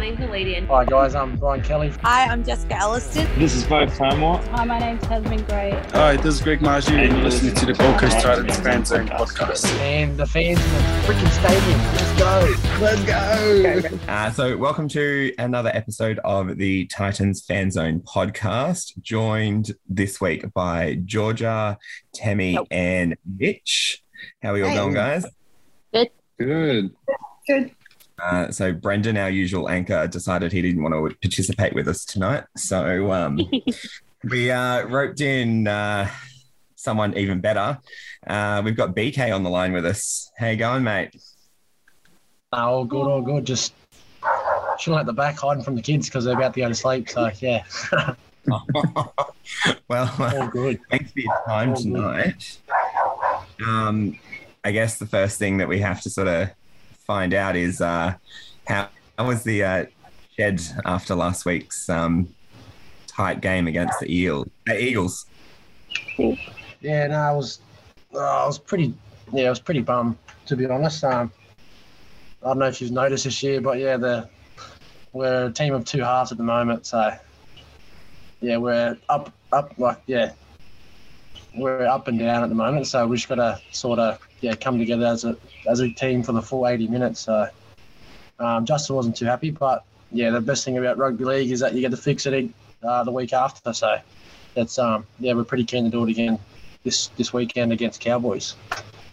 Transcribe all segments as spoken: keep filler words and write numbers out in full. Founding Comedian. Hi guys, I'm Brian Kelly. Hi, I'm Jessica Elliston. This is Bob Flanmore. Hi, my name's Tasman Gray. Hi, this is Greg Marju, and you're listening to the Gold Coast Titans Fan Zone Podcast. And the fans in the freaking stadium. Let's go. Let's go. Uh, so welcome to another episode of the Titans Fan Zone Podcast, joined this week by Georgia, Tammy, oh. and Mitch. How are you all hey. going, guys? Good. Good. Good. Uh, so Brendan, our usual anchor, decided he didn't want to participate with us tonight. So um, we uh, roped in uh, someone even better. Uh, we've got B K on the line with us. How you going, mate? All good, all good. Just chilling at the back, hiding from the kids because they're about to go to sleep. So, yeah. Well, all good. Thanks for your time all tonight. Good. Um, I guess the first thing that we have to sort of find out is uh, how, how was the uh, shed after last week's um, tight game against the Eels? Uh, Eagles. Yeah, no, I was, uh, I was pretty, yeah, I was pretty bummed to be honest. Um, I don't know if you've noticed this year, but yeah, the we're a team of two halves at the moment. So yeah, we're up, up, like yeah, we're up and down at the moment. So we just got to sort of. Yeah, come together as a as a team for the full eighty minutes. So um, Justin wasn't too happy, but yeah, the best thing about rugby league is that you get to fix it uh, the week after. So that's um yeah, we're pretty keen to do it again this this weekend against Cowboys.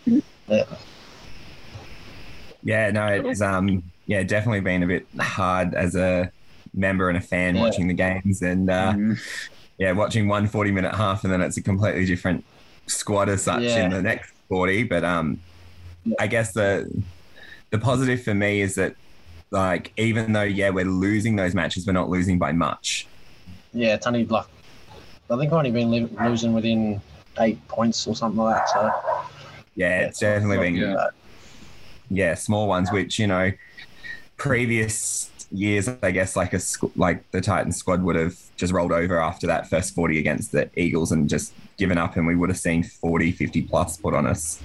Yeah. Yeah, no, it's um yeah definitely been a bit hard as a member and a fan yeah. watching the games and uh, mm-hmm. yeah watching one forty minute half and then it's a completely different squad as such yeah. in the next. forty, but um, I guess the the positive for me is that, like, even though yeah we're losing those matches, we're not losing by much. Yeah, it's only like I think we've only been li- losing within eight points or something like that. So yeah, it's yeah, definitely been good, yeah. yeah small ones, which you know previous years I guess like a like the Titans squad would have just rolled over after that first forty against the Eagles and just given up, and we would have seen forty, fifty plus put on us.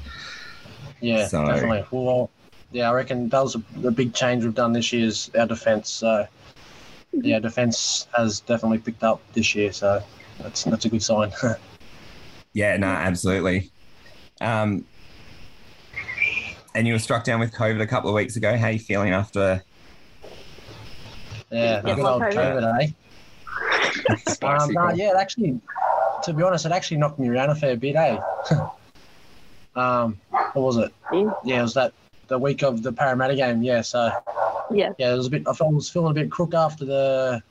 Yeah, so. Definitely. Well, yeah, I reckon that was a, a big change we've done this year is our defence. So, yeah, defence has definitely picked up this year. So that's that's a good sign. yeah, no, absolutely. Um, and you were struck down with COVID a couple of weeks ago. How are you feeling after? Yeah, after COVID, COVID eh? um, no, yeah, it actually, to be honest, it actually knocked me around a fair bit, eh? um, what was it? Yeah, it was that the week of the Parramatta game. Yeah, so yeah, yeah, it was a bit. I felt I was feeling a bit crook after the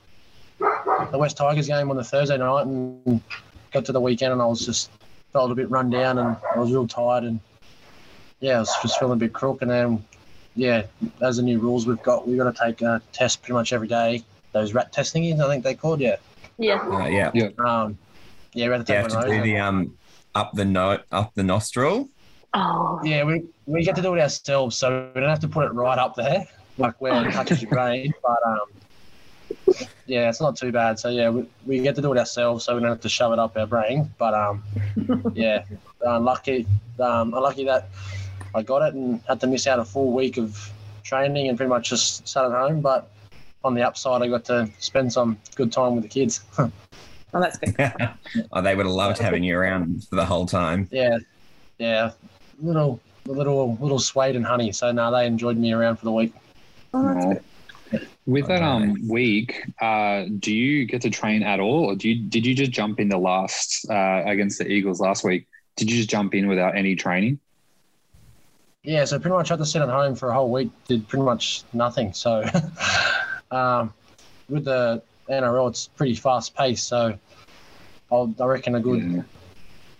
the West Tigers game on the Thursday night, and got to the weekend, and I was just felt a bit run down, and I was real tired, and yeah, I was just feeling a bit crook, and then yeah, as the new rules we've got, we've got to take a test pretty much every day. Those rat test thingies, I think they called, yeah. Yeah. Uh, yeah. Yeah. Um, yeah, we had to, take have to do the um, up the no, up the nostril. Oh. Yeah, we we get to do it ourselves, so we don't have to put it right up there, like where it touches your brain. But um, yeah, it's not too bad. So yeah, we, we get to do it ourselves, so we don't have to shove it up our brain. But um, yeah, unlucky, um, unlucky that I got it and had to miss out a full week of training and pretty much just sat at home, but. On the upside, I got to spend some good time with the kids. Oh, that's good. Oh, they would have loved having you around for the whole time. Yeah, yeah, little, little, little suede and honey. So no, they enjoyed me around for the week. Oh, that's oh. good. With okay. that um week, uh, do you get to train at all, or do you did you just jump in the last uh, against the Eagles last week? Did you just jump in without any training? Yeah, so pretty much I had to sit at home for a whole week. Did pretty much nothing. So. Um, with the N R L, it's pretty fast paced, so I'll, I reckon a good yeah.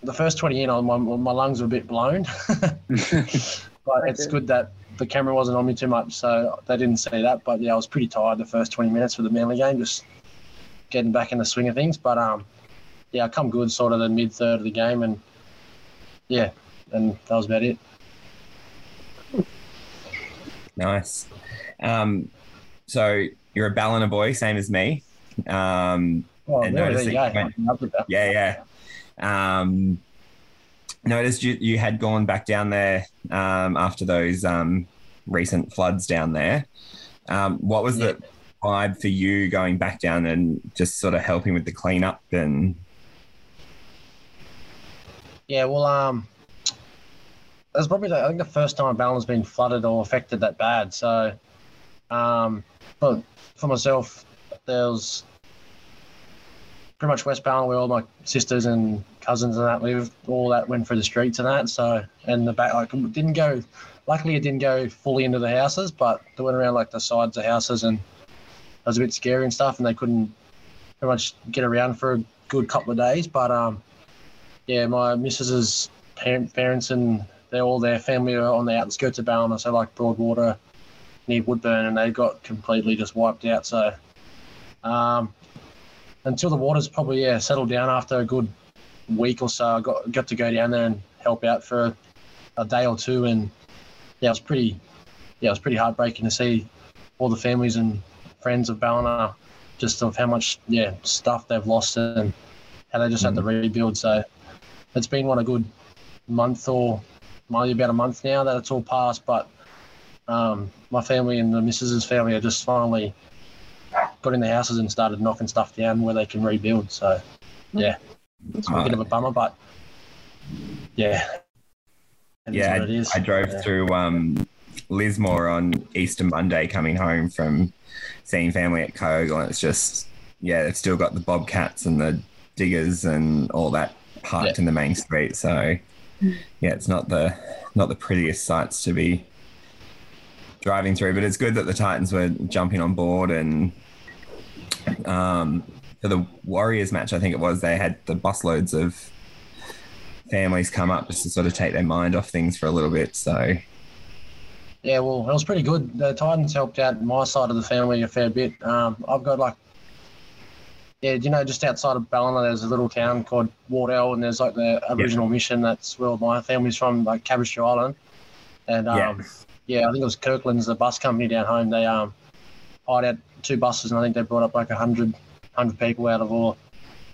the first twenty in, I, my my lungs were a bit blown, but it's good that the camera wasn't on me too much, so they didn't see that. But yeah, I was pretty tired the first twenty minutes for the Manly game, just getting back in the swing of things. But um, yeah, I come good sort of the mid third of the game, and yeah, and that was about it. Nice. Um, so. You're a Ballina boy, same as me. Um, oh, and really, noticed yeah, went, yeah, yeah. Um, noticed you, you had gone back down there um, after those um, recent floods down there. Um, what was yeah. the vibe for you going back down and just sort of helping with the cleanup? And yeah, well, um, that's probably the, I think the first time Ballin's been flooded or affected that bad. So, um, but for myself, there was pretty much West Ballina where all my sisters and cousins and that lived. All that went through the streets and that. So, and the back, like, it didn't go. Luckily, it didn't go fully into the houses, but they went around like the sides of houses, and it was a bit scary and stuff. And they couldn't pretty much get around for a good couple of days. But um, yeah, my missus's parents and they're all their family are on the outskirts of Ballina, so like Broadwater near Woodburn, and they got completely just wiped out. So um, until the waters probably yeah settled down after a good week or so, I got got to go down there and help out for a day or two, and yeah, it was pretty yeah it was pretty heartbreaking to see all the families and friends of Ballina, just of how much yeah stuff they've lost and how they just mm. had to rebuild. So it's been what a good month or maybe about a month now that it's all passed, but um, my family and the missus's family are just finally got in the houses and started knocking stuff down where they can rebuild. So yeah, it's a bit of a bummer, but yeah. It yeah, is what it is. I drove yeah. through um, Lismore on Easter Monday coming home from seeing family at Cogle, and it's just, yeah, they've still got the bobcats and the diggers and all that parked yeah. in the main street. So yeah, it's not the not the prettiest sights to be driving through, but it's good that the Titans were jumping on board. And um, for the Warriors match, I think it was, they had the busloads of families come up just to sort of take their mind off things for a little bit. So yeah, well, it was pretty good. The Titans helped out my side of the family a fair bit. Um, I've got like, yeah, you know, just outside of Ballina, there's a little town called Wardell, and there's like the Aboriginal yep. mission. That's where my family's from, like Caboolture Island. And um, yeah. yeah, I think it was Kirkland's, the bus company down home. They um, hired out two buses, and I think they brought up like one hundred, one hundred people out of all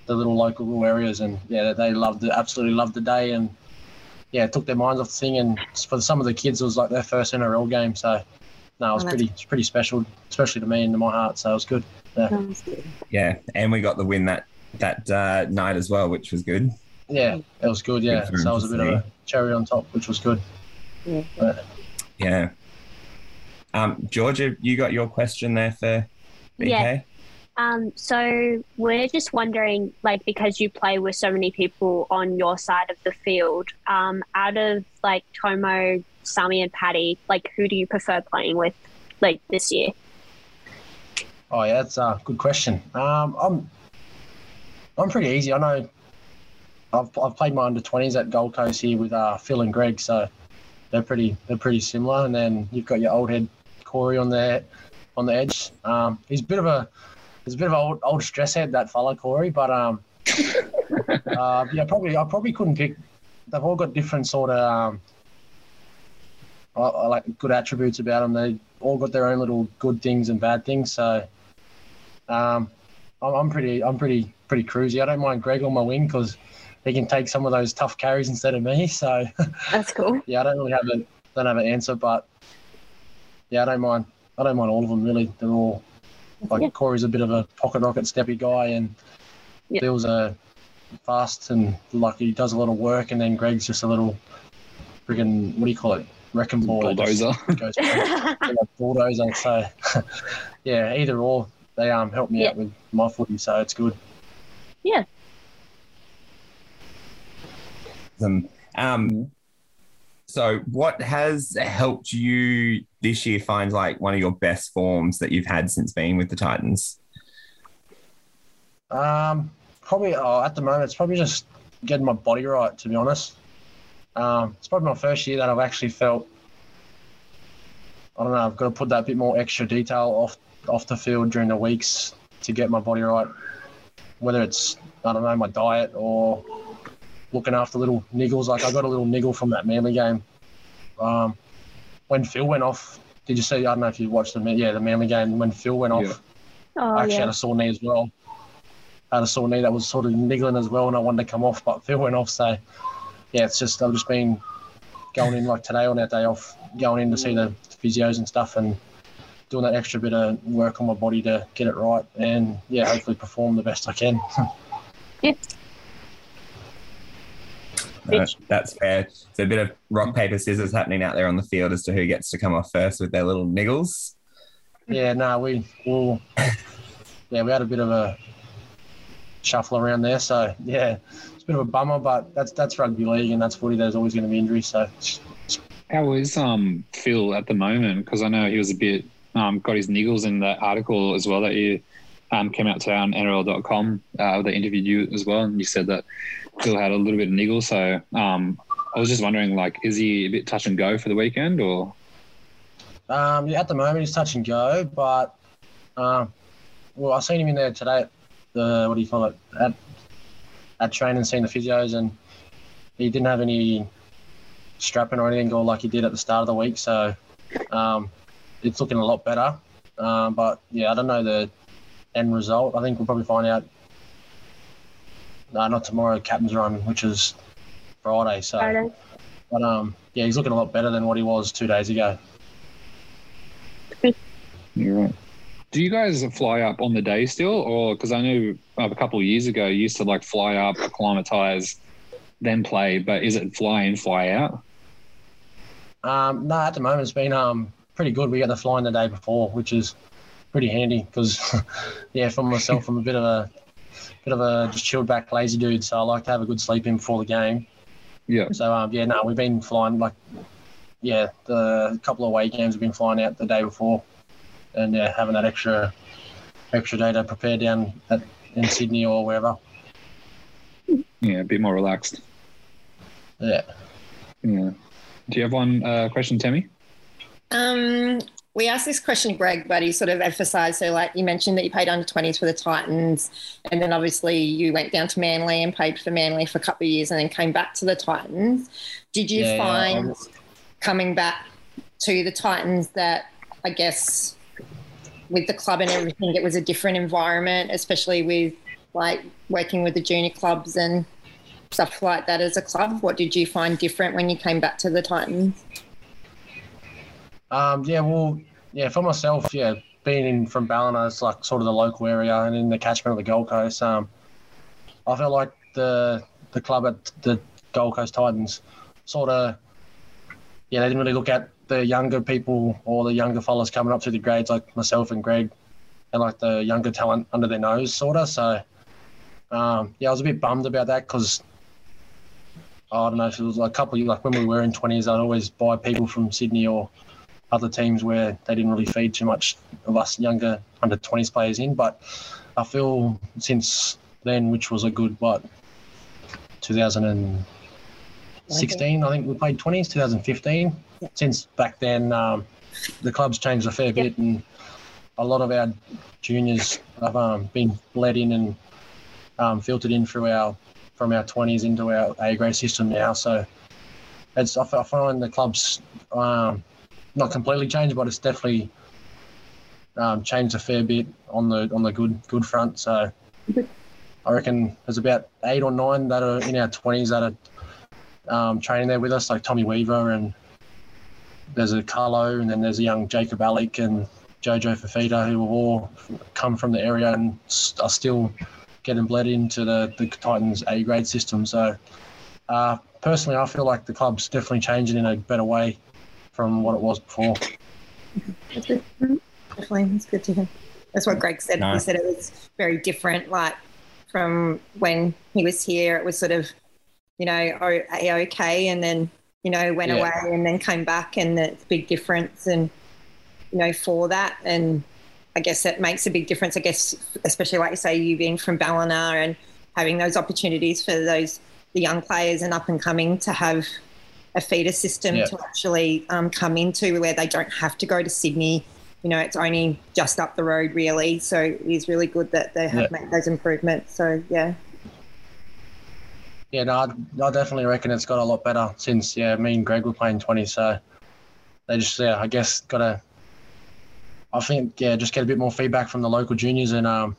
the little local rural areas. And yeah, they loved it, absolutely loved the day. And yeah, it took their minds off the thing. And for some of the kids, it was like their first N R L game. So no, it was oh, pretty, it's pretty special, especially to me and to my heart. So it was good. Yeah. yeah, and we got the win that that uh, night as well, which was good. Yeah, it was good. Yeah, good so it was a bit see. of a cherry on top, which was good. Yeah. But, yeah. Um, Georgia, you got your question there for B K? Yeah. Um, so we're just wondering, like, because you play with so many people on your side of the field, um, out of like Tomo, Sami, and Patty, like, who do you prefer playing with, like, this year? Oh yeah, that's a good question. Um, I'm, I'm pretty easy. I know, I've I've played my under twenties at Gold Coast here with uh, Phil and Greg, so they're pretty they're pretty similar. And then you've got your old head Corey on the on the edge. Um, he's a bit of a he's a bit of an old old stress head, that fella Corey. But um, uh, yeah, probably I probably couldn't pick. They've all got different sort of um, I, I like good attributes about them. They all got their own little good things and bad things. So. Um, I'm pretty, I'm pretty, pretty cruisy. I don't mind Greg on my wing because he can take some of those tough carries instead of me. So that's cool. yeah, I don't really have a, don't have an answer, but yeah, I don't mind. I don't mind all of them really. They're all like yeah. Corey's a bit of a pocket rocket, steppy guy, and yeah. Bill's a fast and like he does a lot of work, and then Greg's just a little friggin' what do you call it? Wrecking ball bulldozer. Goes bulldozer. So yeah, either or. They um help me yeah. out with my footy, so it's good. Yeah. Um, um, so what has helped you this year find, like, one of your best forms that you've had since being with the Titans? Um, probably oh, at the moment it's probably just getting my body right, to be honest. Um, it's probably my first year that I've actually felt, I don't know, I've got to put that bit more extra detail off off the field during the weeks to get my body right, whether it's, I don't know, my diet or looking after little niggles. Like I got a little niggle from that Manly game. Um, when Phil went off, did you see, I don't know if you watched the, yeah, the Manly game, when Phil went yeah. off, oh, I actually yeah. had a sore knee as well. I had a sore knee that was sort of niggling as well and I wanted to come off, but Phil went off. So yeah, it's just, I've just been going in like today on our day off, going in to see the physios and stuff, and doing that extra bit of work on my body to get it right, and yeah, hopefully perform the best I can. Yeah. No, that's fair. It's a bit of rock, paper, scissors happening out there on the field as to who gets to come off first with their little niggles. Yeah, no, we all, yeah, we had a bit of a shuffle around there, so yeah, it's a bit of a bummer, but that's that's rugby league and that's footy. There's always going to be injuries, so. How is um Phil at the moment? Because I know he was a bit um got his niggles in that article as well that you um came out today on N R L dot com. Uh, they interviewed you as well, and you said that Phil had a little bit of niggle. So um, I was just wondering, like, is he a bit touch and go for the weekend, or? Um, yeah, at the moment he's touch and go, but uh, well, I seen him in there today at the what do you call it at at training, seeing the physios, and he didn't have any strapping or anything, or like he did at the start of the week. So um, it's looking a lot better. Um, but yeah, I don't know the end result. I think we'll probably find out. No, not tomorrow. Captain's run, which is Friday. So, Friday. But um, yeah, he's looking a lot better than what he was two days ago. You're right. Do you guys fly up on the day still, or because I know a couple of years ago you used to like fly up, acclimatise, then play? But is it fly in, fly out? Um, no, at the moment it's been um pretty good. We got to fly in the day before, which is pretty handy because yeah, for myself, I'm a bit of a Bit of a just chilled back lazy dude, so I like to have a good sleep in before the game. Yeah. So um, yeah, no, we've been flying like, yeah, the couple of away games we've been flying out the day before, and yeah, having that extra, extra day to prepare down at, in Sydney or wherever. Yeah, a bit more relaxed. Yeah. Yeah. Do you have one uh, question, Tammy? Um. We asked this question, Greg, but he sort of emphasised, so like you mentioned that you played under twenties for the Titans, and then obviously you went down to Manly and played for Manly for a couple of years and then came back to the Titans. Did you yeah, find yeah. coming back to the Titans that, I guess, with the club and everything, it was a different environment, especially with like working with the junior clubs and stuff like that as a club? What did you find different when you came back to the Titans? Um, yeah, well, yeah, for myself, yeah, being in from Ballina, it's like sort of the local area and in the catchment of the Gold Coast, um, I felt like the the club at the Gold Coast Titans sort of, yeah, they didn't really look at the younger people or the younger fellas coming up through the grades like myself and Greg and like the younger talent under their nose sort of. So, um, yeah, I was a bit bummed about that because oh, I don't know if it was like a couple of, like when we were in twenties, I'd always buy people from Sydney or other teams where they didn't really feed too much of us younger under twenties players in. But I feel since then, which was a good, what, two thousand sixteen, I think we played twenties, two thousand fifteen. Yeah. Since back then, um, the club's changed a fair yeah. bit, and a lot of our juniors have um, been led in and um, filtered in through our from our twenties into our A-grade system now. So it's, I find the club's um, not completely changed, but it's definitely um, changed a fair bit on the on the good good front. So I reckon there's about eight or nine that are in our twenties that are um, training there with us, like Tommy Weaver, and there's a Carlo, and then there's a young Jacob Alec and Jojo Fifita, who all come from the area and are still getting bled into the, the Titans A-grade system. So uh, personally, I feel like the club's definitely changing in a better way from what it was before. Definitely, it's good to hear. That's what Greg said. No. He said it was very different, like from when he was here, it was sort of, you know, okay, and then, you know, went yeah. away and then came back, and it's a big difference, and, you know, for that. And I guess it makes a big difference, I guess, especially like you say, you being from Ballina and having those opportunities for those, the young players and up and coming to have a feeder system yeah. to actually um, come into where they don't have to go to Sydney. You know, it's only just up the road really. So it is really good that they have yeah. made those improvements. So, yeah. Yeah, no, I, I definitely reckon it's got a lot better since, yeah, me and Greg were playing twenty. So they just, yeah, I guess got to, I think, yeah, just get a bit more feedback from the local juniors, and, um,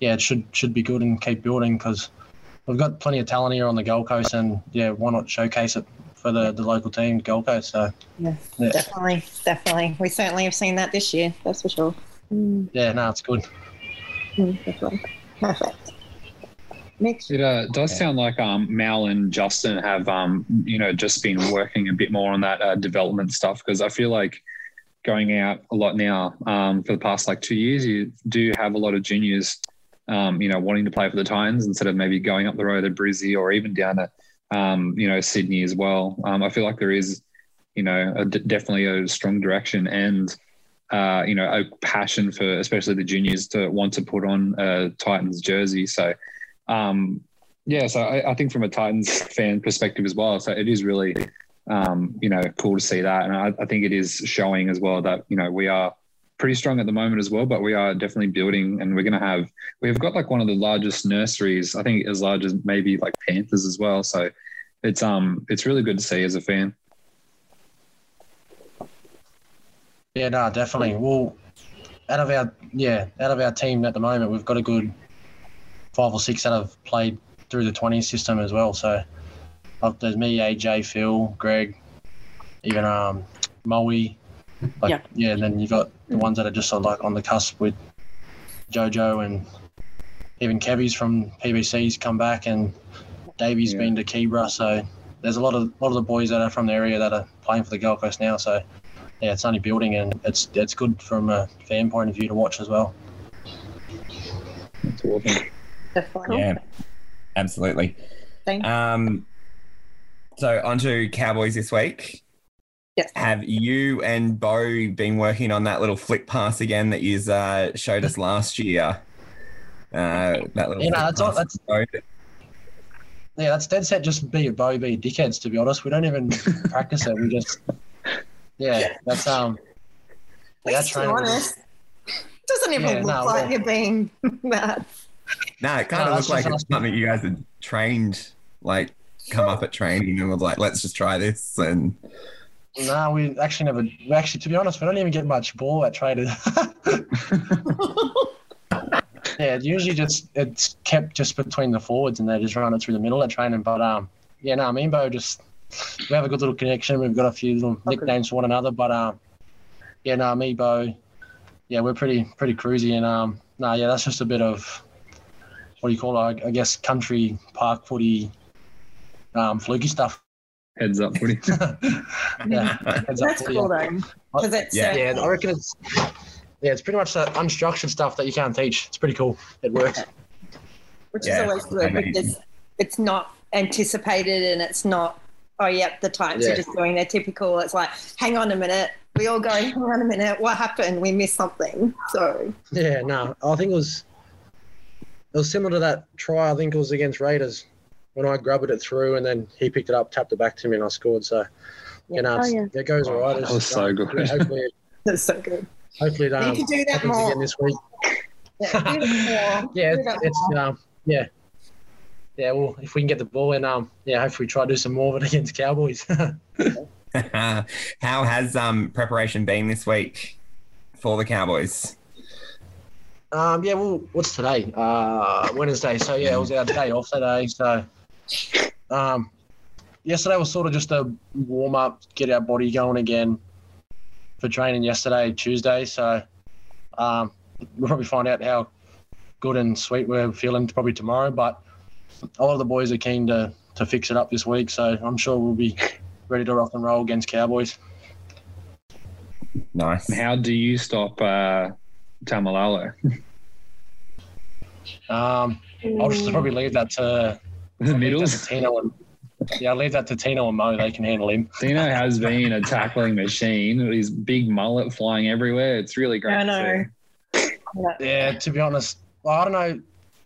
yeah, it should, should be good and keep building because we've got plenty of talent here on the Gold Coast, and, yeah, why not showcase it for the, the local team, Gold Coast. So yeah, yeah, definitely, definitely. We certainly have seen that this year, that's for sure. Mm. Yeah, no, it's good. Mm, definitely. Perfect. Next. It uh, does okay. sound like um, Mal and Justin have, um, you know, just been working a bit more on that uh, development stuff, because I feel like going out a lot now um, for the past like two years, you do have a lot of juniors, um, you know, wanting to play for the Titans instead of maybe going up the road to Brizzy or even down to, um, you know, Sydney as well. Um, I feel like there is, you know, a, definitely a strong direction and, uh, you know, a passion for especially the juniors to want to put on a Titans jersey. So, Um, yeah, so I, I think from a Titans fan perspective as well, so it is really, um, you know, cool to see that. And I, I think it is showing as well that, you know, we are pretty strong at the moment as well, but we are definitely building, and we're going to have, we've got like one of the largest nurseries, I think as large as maybe like Panthers as well. So it's, um, it's really good to see as a fan. Yeah, no, definitely. Well, out of our, yeah, out of our team at the moment, we've got a good five or six that have played through the twenties system as well. So there's me, A J, Phil, Greg, even um, Moe. Like, yeah. yeah, and then you've got the ones that are just sort of like on the cusp with Jojo, and even Kevy's from P B C's come back, and Davey's yeah. been to Kibra. So there's a lot of lot of the boys that are from the area that are playing for the Gold Coast now. So yeah, it's only building, and it's it's good from a fan point of view to watch as well. That's awesome. Yeah, absolutely. Thanks. Um, so on to Cowboys this week. Yes. Have you and Bo been working on that little flick pass again that you uh, showed us last year? Uh, that little yeah, no, that's all, that's, yeah, that's dead set. Just be a Bo, be a dickheads. To be honest, we don't even practice it. We just, yeah, that's um. That's honest. Just, doesn't even yeah, look no, like well, you're being mad. No, it kind no, of looked like it's something you guys had trained, like come up at training and was like, let's just try this. And no, we actually never. We actually, to be honest, we don't even get much ball at training. Yeah, it usually just it's kept just between the forwards, and they just run it through the middle at training. But um, yeah, no, me and Bo just we have a good little connection. We've got a few little okay. nicknames for one another. But um, yeah, no, me Bo, yeah, we're pretty pretty cruisy, and um, no, yeah, that's just a bit of. What do you call it? I guess country park footy, um, fluky stuff. Heads up footy. Yeah, heads up that's footy. Cool though, because it's yeah. So- yeah, I reckon it's yeah, it's pretty much the unstructured stuff that you can't teach. It's pretty cool. It works. Which yeah, is always good because it's not anticipated and it's not. Oh yeah, the Titans yeah. are just doing their typical. It's like, hang on a minute. We all go, hang on a minute. What happened? We missed something. So yeah, no, I think it was. It was similar to that try, I think it was against Raiders, when I grubbed it through and then he picked it up, tapped it back to me and I scored. So, yeah. you know, oh, yeah. it goes all right. That was so um, good. Yeah, hopefully, that's so good. Hopefully it um, you can do that more. Again this week. Yeah, do it more. Yeah, do it's, it's um, yeah. Yeah, well, if we can get the ball and, um, yeah, hopefully we try to do some more of it against Cowboys. How has um, preparation been this week for the Cowboys? Um, yeah, well, what's today? Uh, Wednesday. So, yeah, it was our day off today. So, um, yesterday was sort of just a warm-up, get our body going again for training yesterday, Tuesday. So, um, we'll probably find out how good and sweet we're feeling probably tomorrow. But a lot of the boys are keen to, to fix it up this week. So, I'm sure we'll be ready to rock and roll against Cowboys. Nice. How do you stop... Uh... Taumalolo. Um, I'll just probably leave that to the middle. Tino and yeah, I'll leave that to Tino and Mo. They can handle him. Tino has been a tackling machine. His big mullet flying everywhere. It's really great. I know. To yeah, to be honest, I don't know.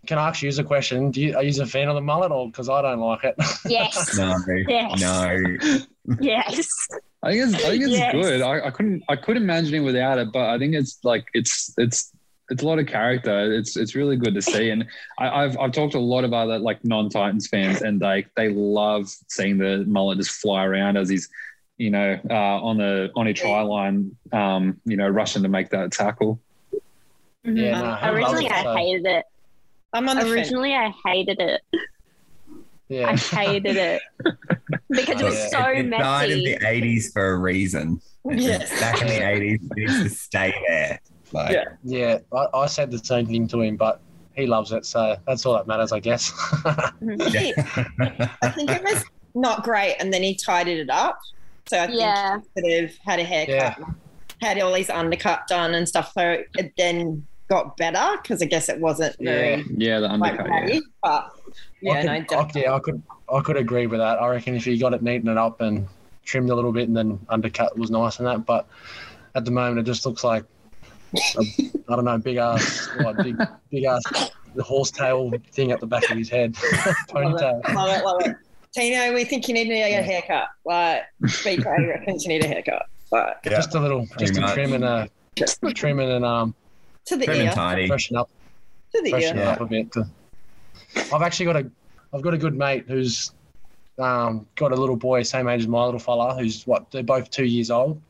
Can I ask you a question? Do you, are you a fan of the mullet, or because I don't like it? Yes. No. Yes. No. Yes. I think it's, I think it's yes. good. I, I couldn't I could imagine it without it, but I think it's like it's it's it's a lot of character. It's it's really good to see. And I, I've I've talked to a lot of other like non-Titans fans, and they they love seeing the mullet just fly around as he's, you know, uh, on the on a try line, um, you know, rushing to make that tackle. Mm-hmm. Yeah, no, I originally it, I so. hated it. I'm on the originally fence. I hated it. Yeah. I hated it. because it was yeah. so it, it messy. Died in the eighties for a reason. Yes. Back in the eighties, it used to stay there. Like, yeah, yeah. I, I said the same thing to him, but he loves it, so that's all that matters, I guess. I think it was not great, and then he tidied it up. So I think yeah. he sort of had a haircut, yeah. had all his undercut done and stuff. So it then got better because I guess it wasn't very yeah, yeah the undercut. Like, yeah. But yeah, I could, no, I, yeah, I could I could agree with that. I reckon if he got it neatened up and trimmed a little bit, and then undercut was nice and that. But at the moment, it just looks like. A, I don't know, big ass, like big, big ass, the horsetail thing at the back of his head. Ponytail. Love it, love it, love it. Tino, we think you need to get a haircut. Like, B K reckons you need a haircut. Like, yeah, just a little, just a trim and a, just a trim and an um, to the ear, tidy. freshen up, to the freshen ear. up a bit. To, I've actually got a, I've got a good mate who's, um, got a little boy same age as my little fella who's what they're both two years old,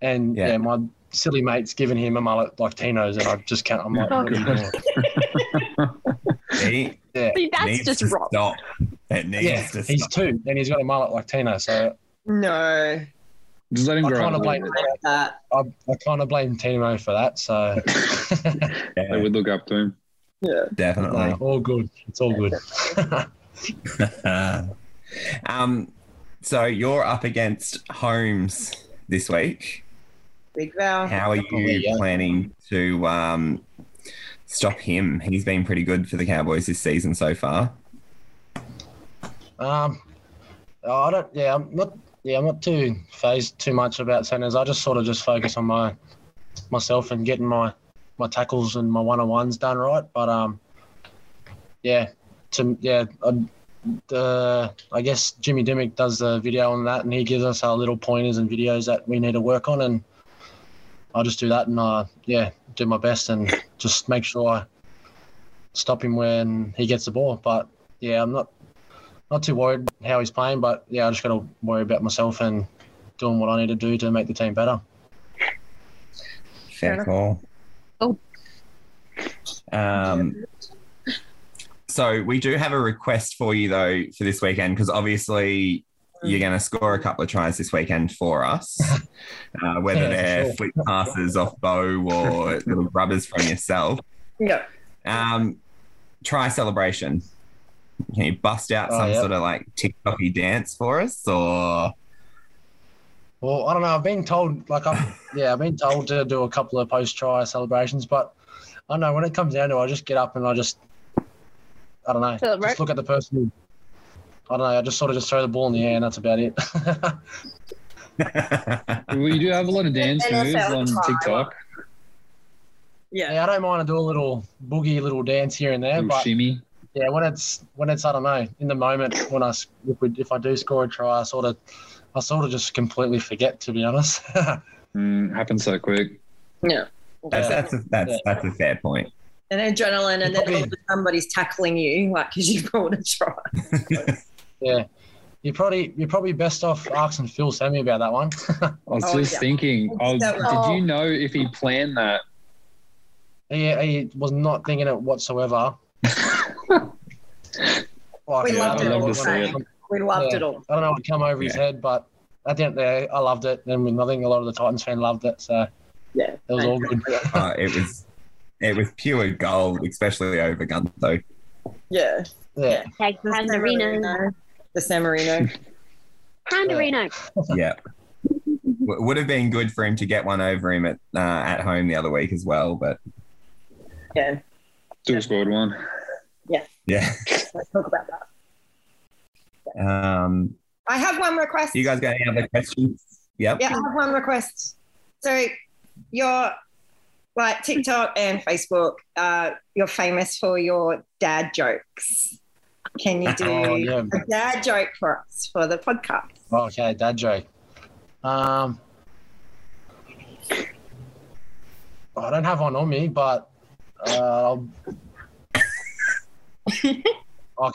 and yeah, yeah my. silly mate's giving him a mullet like Tino's, and I just can't. I'm like, oh, what are you doing? yeah. See, that's just wrong. Stop. It needs yeah, to he's stop. two, and he's got a mullet like Tino. So no, just let him grow. I kind of blame that. I, I kind of blame Tino for that. So yeah, they would look up to him. Yeah, definitely. No, all good. It's all good. um, so you're up against Holmes this week. Big Val. How are you yeah. planning to um, stop him? He's been pretty good for the Cowboys this season so far. Um, I don't. Yeah, I'm not. Yeah, I'm not too phased too much about centers. I just sort of just focus on my myself and getting my, my tackles and my one on ones done right. But um, yeah, to yeah, I, the I guess Jimmy Dimmick does the video on that, and he gives us our little pointers and videos that we need to work on and. I'll just do that and, uh, yeah, do my best and just make sure I stop him when he gets the ball. But, yeah, I'm not not too worried how he's playing, but, yeah, I just got to worry about myself and doing what I need to do to make the team better. Fair call. Oh. Um, so we do have a request for you, though, for this weekend because obviously – you're going to score a couple of tries this weekend for us, uh, whether yeah, they're sure. flip passes off Bo or little rubbers from yourself. Yeah. Um, try celebration. Can you bust out oh, some yeah. sort of like TikTok-y dance for us, or? Well, I don't know. I've been told, like, I've yeah, I've been told to do a couple of post-try celebrations, but I don't know when it comes down to it, I just get up and I just, I don't know, Celebrate. just look at the person. Who, I don't know, I just sort of just throw the ball in the air and that's about it. Well, you do have a lot of dance moves on TikTok. Yeah. yeah, I don't mind to do a little boogie, little dance here and there. But shimmy. Yeah, when it's, when it's I don't know, in the moment when I, if, we, if I do score a try, I sort of I sort of just completely forget, to be honest. mm, happens so quick. Yeah. That's, that's, a, that's, yeah. that's a fair point. And adrenaline and probably, then somebody's tackling you like because you brought a try. Yeah, you're probably you're probably best off asking Phil Sami about that one. I was oh, just yeah. thinking, I was, oh. did you know if he planned that? Yeah, he, he was not thinking it whatsoever. well, we, yeah, loved it all, it. we loved yeah, it all. I don't know what came over yeah. his head, but at the end there, I loved it, and I think a lot of the Titans fans loved it. So yeah, it was all good. uh, it was. It was pure gold, especially over Guntho. Yeah. Yeah. Take the Samarino. The Samarino. Pandarino. Yeah. Would have been good for him to get one over him at uh, at home the other week as well, but. Yeah. Still yeah. scored one. Yeah. Yeah. Let's talk about that. Yeah. Um, I have one request. You guys got any other questions? Yep. Yeah, I have one request. So your. Like TikTok and Facebook, uh, you're famous for your dad jokes. Can you do oh, yeah. a dad joke for us for the podcast? Okay, dad joke. Um, I don't have one on me, but uh, okay,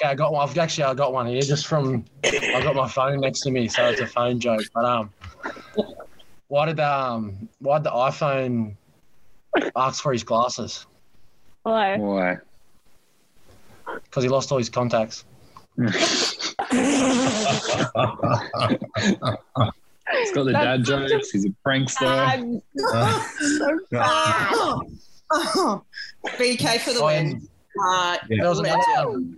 I got one. I've actually I got one here just from I got my phone next to me, so it's a phone joke. But um, why did um why did the iPhone asked for his glasses. Why? Why? Because he lost all his contacts. He's got the dad jokes. He's a prankster. So bad. Oh, B K for the win. Uh, yeah. There was another one.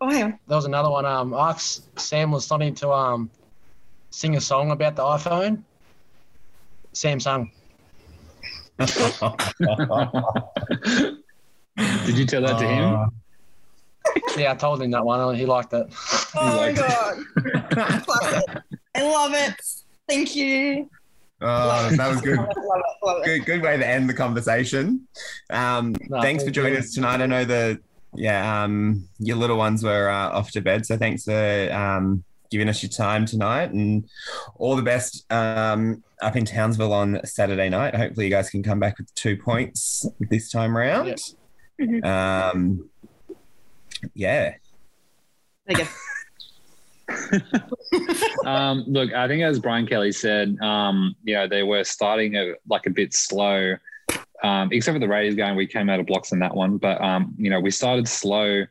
Oh, hang on. There was another one. Um, I asked Sam was starting to um sing a song about the iPhone. Sam sung. Did you tell that uh, to him? Yeah, I told him that one. He liked it. Oh my god! I love it. Thank you. Oh, that was good. Love it, love it, love it. Good, good way to end the conversation. Um, no, thanks for joining us tonight. I know the yeah, um, your little ones were uh, off to bed, so thanks for um, giving us your time tonight, and all the best um, up in Townsville on Saturday night. Hopefully, you guys can come back with two points this time around. Yep. Um, yeah. There you go. um, look, I think as Brian Kelly said, um, you know, they were starting a, like a bit slow, um, except for the Raiders game. We came out of blocks in that one, but um, you know, we started slow.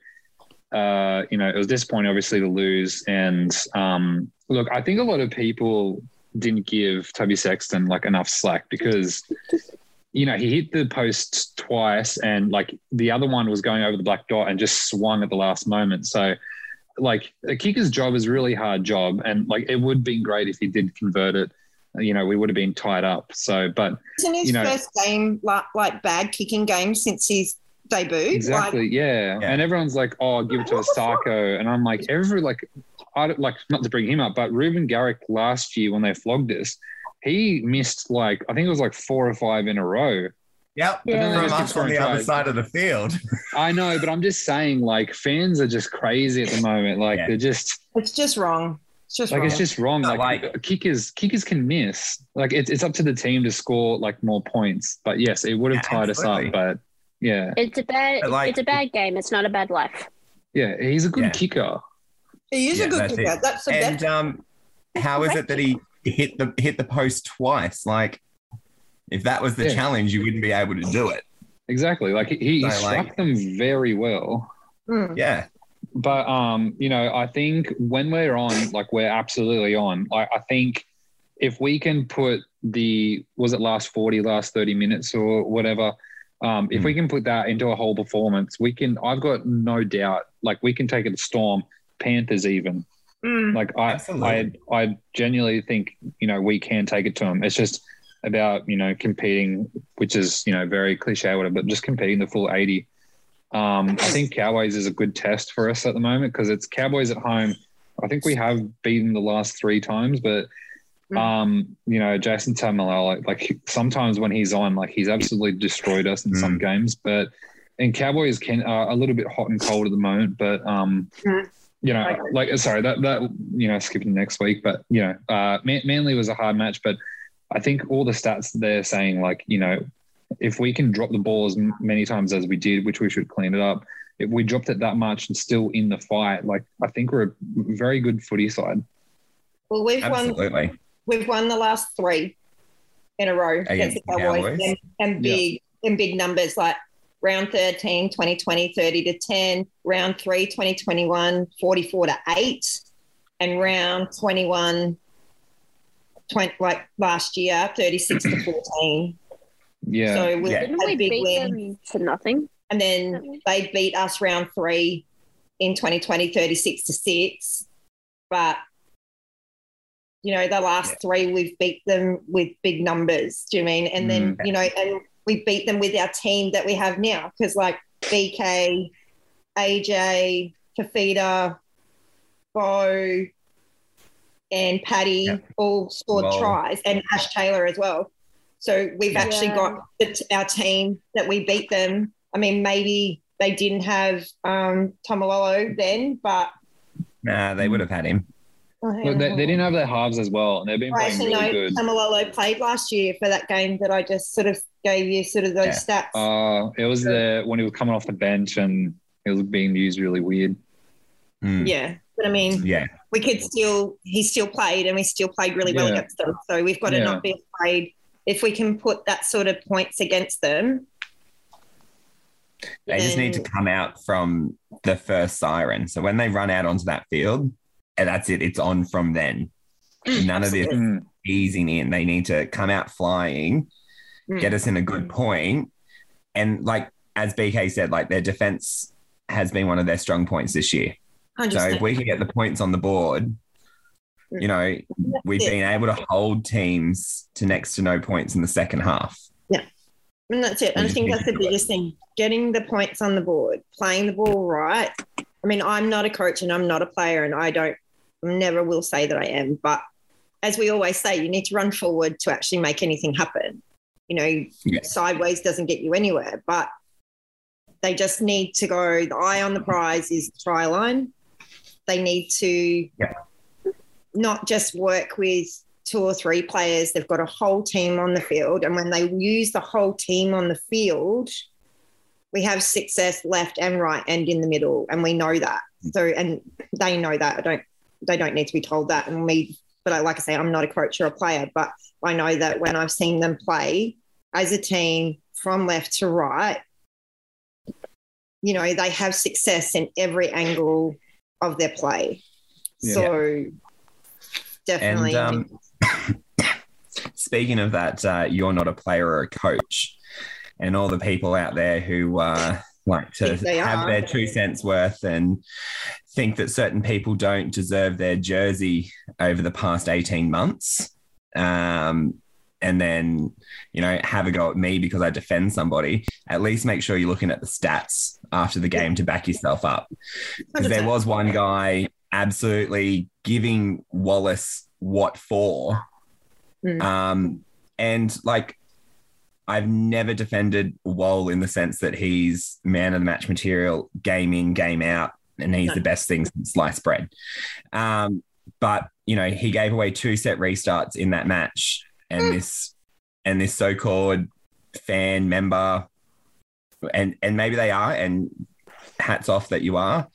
Uh, you know, it was disappointing, obviously, to lose. And um, look, I think a lot of people didn't give Toby Sexton like enough slack because, you know, he hit the post twice, and like the other one was going over the black dot and just swung at the last moment. So. Like a kicker's job is a really hard job, and like it would have been great if he did convert it. You know, we would have been tied up. So, but isn't his you know, first game like, like bad kicking game since his debut? Exactly. Like, yeah. yeah, and everyone's like, "Oh, give it to Isaako," and I'm like, "Every like, I don't, like not to bring him up, but Reuben Garrick last year when they flogged us, he missed like I think it was like four or five in a row." Yep, yeah. From us on the other side of the field. I know, but I'm just saying, like, fans are just crazy at the moment. Like, yeah. they're just... It's just wrong. It's just like, wrong. It's just wrong. Like, like, kickers kickers can miss. Like, it's, it's up to the team to score, like, more points. But, yes, it would have yeah, tied absolutely. us up, but, yeah. It's a bad like, It's a bad game. It's not a bad life. Yeah, he's a good yeah. kicker. He is yeah, a good that's kicker. It. That's the And best. Um, how is it that he hit the hit the post twice? Like... If that was the yeah. challenge, you wouldn't be able to do it. Exactly. Like, he, he so, struck like, them very well. Yeah. But, um, you know, I think when we're on, like, we're absolutely on. I, I think if we can put the, was it last forty, last thirty minutes or whatever, um, if mm. we can put that into a whole performance, we can, I've got no doubt, like, we can take it to Storm, Panthers even. Mm. Like, I, I, I genuinely think, you know, we can take it to them. It's just... about, you know, competing, which is, you know, very cliche, whatever, but just competing the full eighty. Um, I think Cowboys is a good test for us at the moment because it's Cowboys at home. I think we have beaten the last three times, but, um, you know, Jason Taumalolo, like sometimes when he's on, like he's absolutely destroyed us in mm. some games, but and Cowboys can are a little bit hot and cold at the moment, but, um, mm. you know, like, sorry, that, that you know, skipping next week, but, you know, uh, Man- Manly was a hard match, but I think all the stats they're saying, like, you know, if we can drop the ball as many times as we did, which we should clean it up, if we dropped it that much and still in the fight, like, I think we're a very good footy side. Well, we've Absolutely. won We've won the last three in a row against the Cowboys and, and big yeah. in big numbers, like round thirteen, twenty twenty, thirty to ten, round three, twenty twenty-one, forty-four to eight, and round twenty-one... twenty, like last year, thirty-six to fourteen. Yeah. So we yeah. didn't we big beat win. them for nothing? And then they beat us round three in twenty twenty, thirty-six to six. But, you know, the last yeah. three we've beat them with big numbers, do you mean? And then, mm. you know, and we beat them with our team that we have now because, like, B K, A J, Fifita, Bo, and Patty yep. all scored Whoa. tries, and Ash Taylor as well. So we've yeah. actually got the, our team that we beat them. I mean, maybe they didn't have um, Taumalolo then, but... Nah, they would have had him. Oh, Look, they, they didn't have their halves as well, and they've been right, playing so really no, good. Taumalolo played last year for that game that I just sort of gave you sort of those yeah. stats. Uh, it was so, the when he was coming off the bench and it was being used really weird. Mm. Yeah. But I mean, yeah. we could still, he still played and we still played really well yeah. against them. So we've got to yeah. not be afraid. If we can put that sort of points against them. They then... just need to come out from the first siren. So when they run out onto that field, and that's it. It's on from then. None of this easing in. They need to come out flying, get us in a good point. And like, as B K said, like their defense has been one of their strong points this year. one hundred percent. So if we can get the points on the board, you know, we've been able to hold teams to next to no points in the second half. Yeah. And that's it. And I think that's the biggest thing, getting the points on the board, playing the ball right. I mean, I'm not a coach and I'm not a player and I don't, never will say that I am. But as we always say, you need to run forward to actually make anything happen. You know, yeah. sideways doesn't get you anywhere. But they just need to go, the eye on the prize is the try line. They need to yeah. not just work with two or three players. They've got a whole team on the field. And when they use the whole team on the field, we have success left and right and in the middle. And we know that. So, and they know that. I don't, they don't need to be told that. And we, but I, like I say, I'm not a coach or a player, but I know that when I've seen them play as a team from left to right, you know, they have success in every angle of their play. Yeah. So definitely. And, um, speaking of that, uh, you're not a player or a coach, and all the people out there who uh, like to have are. their two cents worth and think that certain people don't deserve their jersey over the past eighteen months. Um, and then, you know, have a go at me because I defend somebody. At least make sure you're looking at the stats after the game to back yourself up. Because there was one guy absolutely giving Wallace what for. Mm. Um, and like, I've never defended Wall in the sense that he's man of the match material, game in, game out, and he's the best thing since sliced bread. Um, but, you know, he gave away two set restarts in that match, and mm. this and this so-called fan member, and, and maybe they are, and hats off that you are,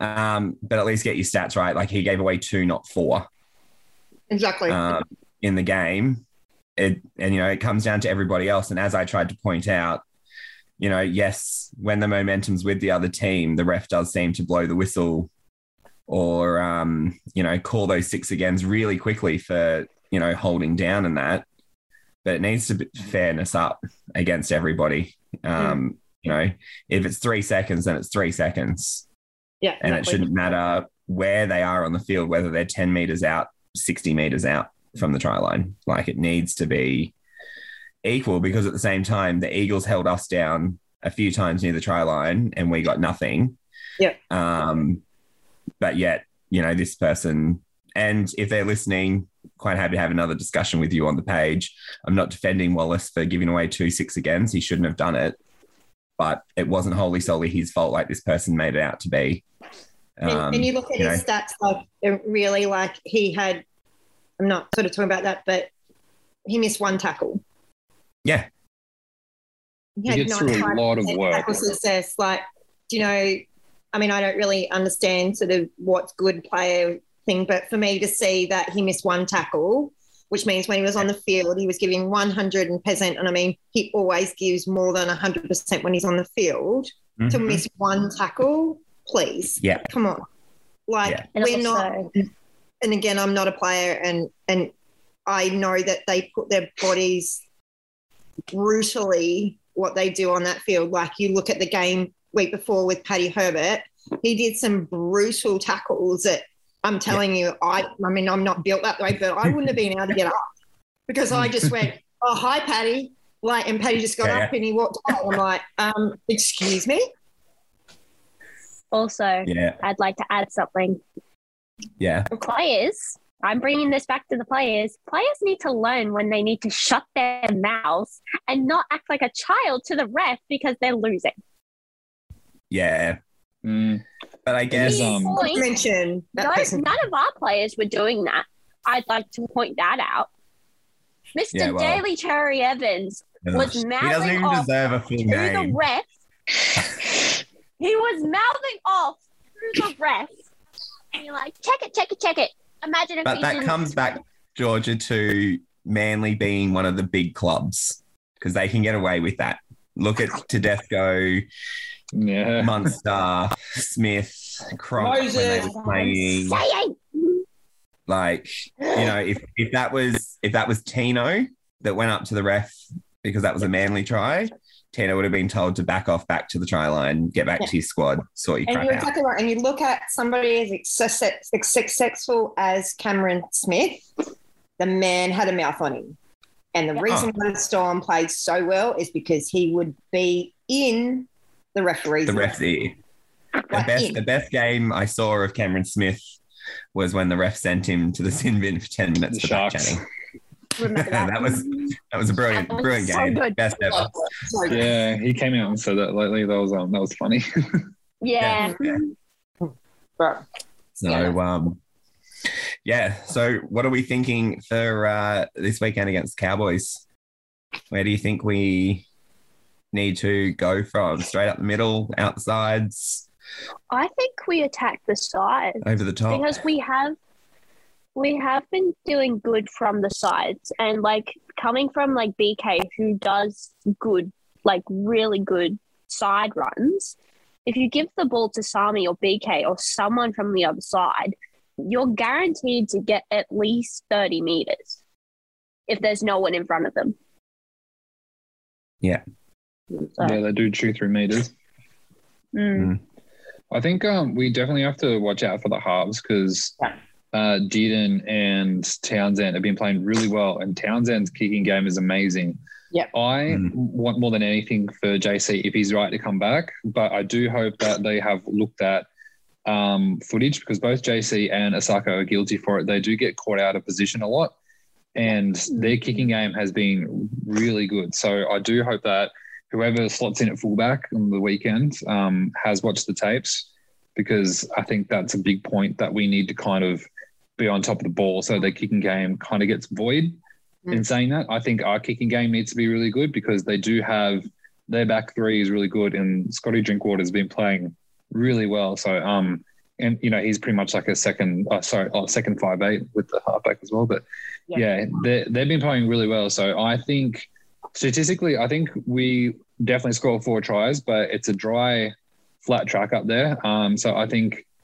um, but at least get your stats right. Like, he gave away two, not four. Exactly. Um, in the game. It, and, you know, it comes down to everybody else. And as I tried to point out, you know, yes, when the momentum's with the other team, the ref does seem to blow the whistle or, um, you know, call those six agains really quickly for, you know, holding down and that. But it needs to be fairness up against everybody. Um, you know, if it's three seconds, then it's three seconds. Yeah. Exactly. And it shouldn't matter where they are on the field, whether they're ten metres out, sixty metres out from the try line. Like, it needs to be equal, because at the same time the Eagles held us down a few times near the try line and we got nothing. Yeah. Um, but yet, you know, this person, and if they're listening, quite happy to have another discussion with you on the page. I'm not defending Wallace for giving away two six agains. He shouldn't have done it, but it wasn't wholly solely his fault, like this person made it out to be. Um, and, and you look at you his know, stats, like it really, like he had, I'm not sort of talking about that, but he missed one tackle. Yeah. He, had he gets through a lot of work. Tackle success. Like, do you know, I mean, I don't really understand sort of what's good player thing, but for me to see that he missed one tackle, which means when he was on the field, he was giving one hundred percent. And I mean, he always gives more than one hundred percent when he's on the field. Mm-hmm. To miss one tackle, please. Yeah. Come on. Like, yeah. we're also- not... And again, I'm not a player, and and I know that they put their bodies brutally, what they do on that field. Like, you look at the game week before with Paddy Herbert, he did some brutal tackles that I'm telling yeah. you, I I mean, I'm not built that way, but I wouldn't have been able to get up because I just went, oh, hi, Paddy. Like, and Paddy just got yeah. up and he walked out. I'm like, um, excuse me? Also, yeah. I'd like to add something. Yeah. The players, I'm bringing this back to the players. Players need to learn when they need to shut their mouths and not act like a child to the ref because they're losing. Yeah. Mm. But I guess um, point, mention that no, none of our players were doing that. I'd like to point that out. Mister Yeah, well, Daly Cherry Evans was mouthing off to the ref. He was mouthing off to the ref. And you're like, check it, check it, check it. Imagine if but that didn't. Comes back, Georgia, to Manly being one of the big clubs, because they can get away with that. Look at Tedesco, yeah. Munster, Smith, Cronk, when they were playing. Like, you know, if, if that was if that was Tino that went up to the ref because that was a Manly try, Tino would have been told to back off back to the try line, get back yeah. to your squad, sort your and crap out. Right. And you look at somebody as successful as Cameron Smith, the man had a mouth on him. And the yeah. reason why the Storm played so well is because he would be in the referee's The ref's ear. The best, the best game I saw of Cameron Smith was when the ref sent him to the sin bin for ten minutes for back chatting. That, that was that was a brilliant, was brilliant so game, good. Best ever. So yeah, he came out and said that lately. That was um, that was funny. yeah. yeah. But, so yeah. um, yeah. So what are we thinking for uh, this weekend against Cowboys? Where do you think we need to go from? Straight up the middle, outsides. I think we attack the sides over the top because we have. We have been doing good from the sides and, like, coming from, like, B K, who does good, like, really good side runs, if you give the ball to Sami or B K or someone from the other side, you're guaranteed to get at least thirty metres if there's no one in front of them. Yeah. So. Yeah, they do chew through metres. Mm. Mm. I think um, we definitely have to watch out for the halves because... Yeah. Uh, Dearden and Townsend have been playing really well, and Townsend's kicking game is amazing. Yeah, I mm. want more than anything for J C if he's right to come back, but I do hope that they have looked at um, footage because both J C and Isaako are guilty for it. They do get caught out of position a lot, and their kicking game has been really good. So I do hope that whoever slots in at fullback on the weekend um, has watched the tapes, because I think that's a big point that we need to kind of be on top of the ball so their kicking game kind of gets void. Mm. In saying that, I think our kicking game needs to be really good because they do have – their back three is really good and Scotty Drinkwater's been playing really well. So, um, and, you know, he's pretty much like a second uh, – sorry, oh, second five eight with the halfback as well. But, yeah, yeah they've been playing really well. So I think – statistically, I think we definitely score four tries, but it's a dry, flat track up there. Um, so I think –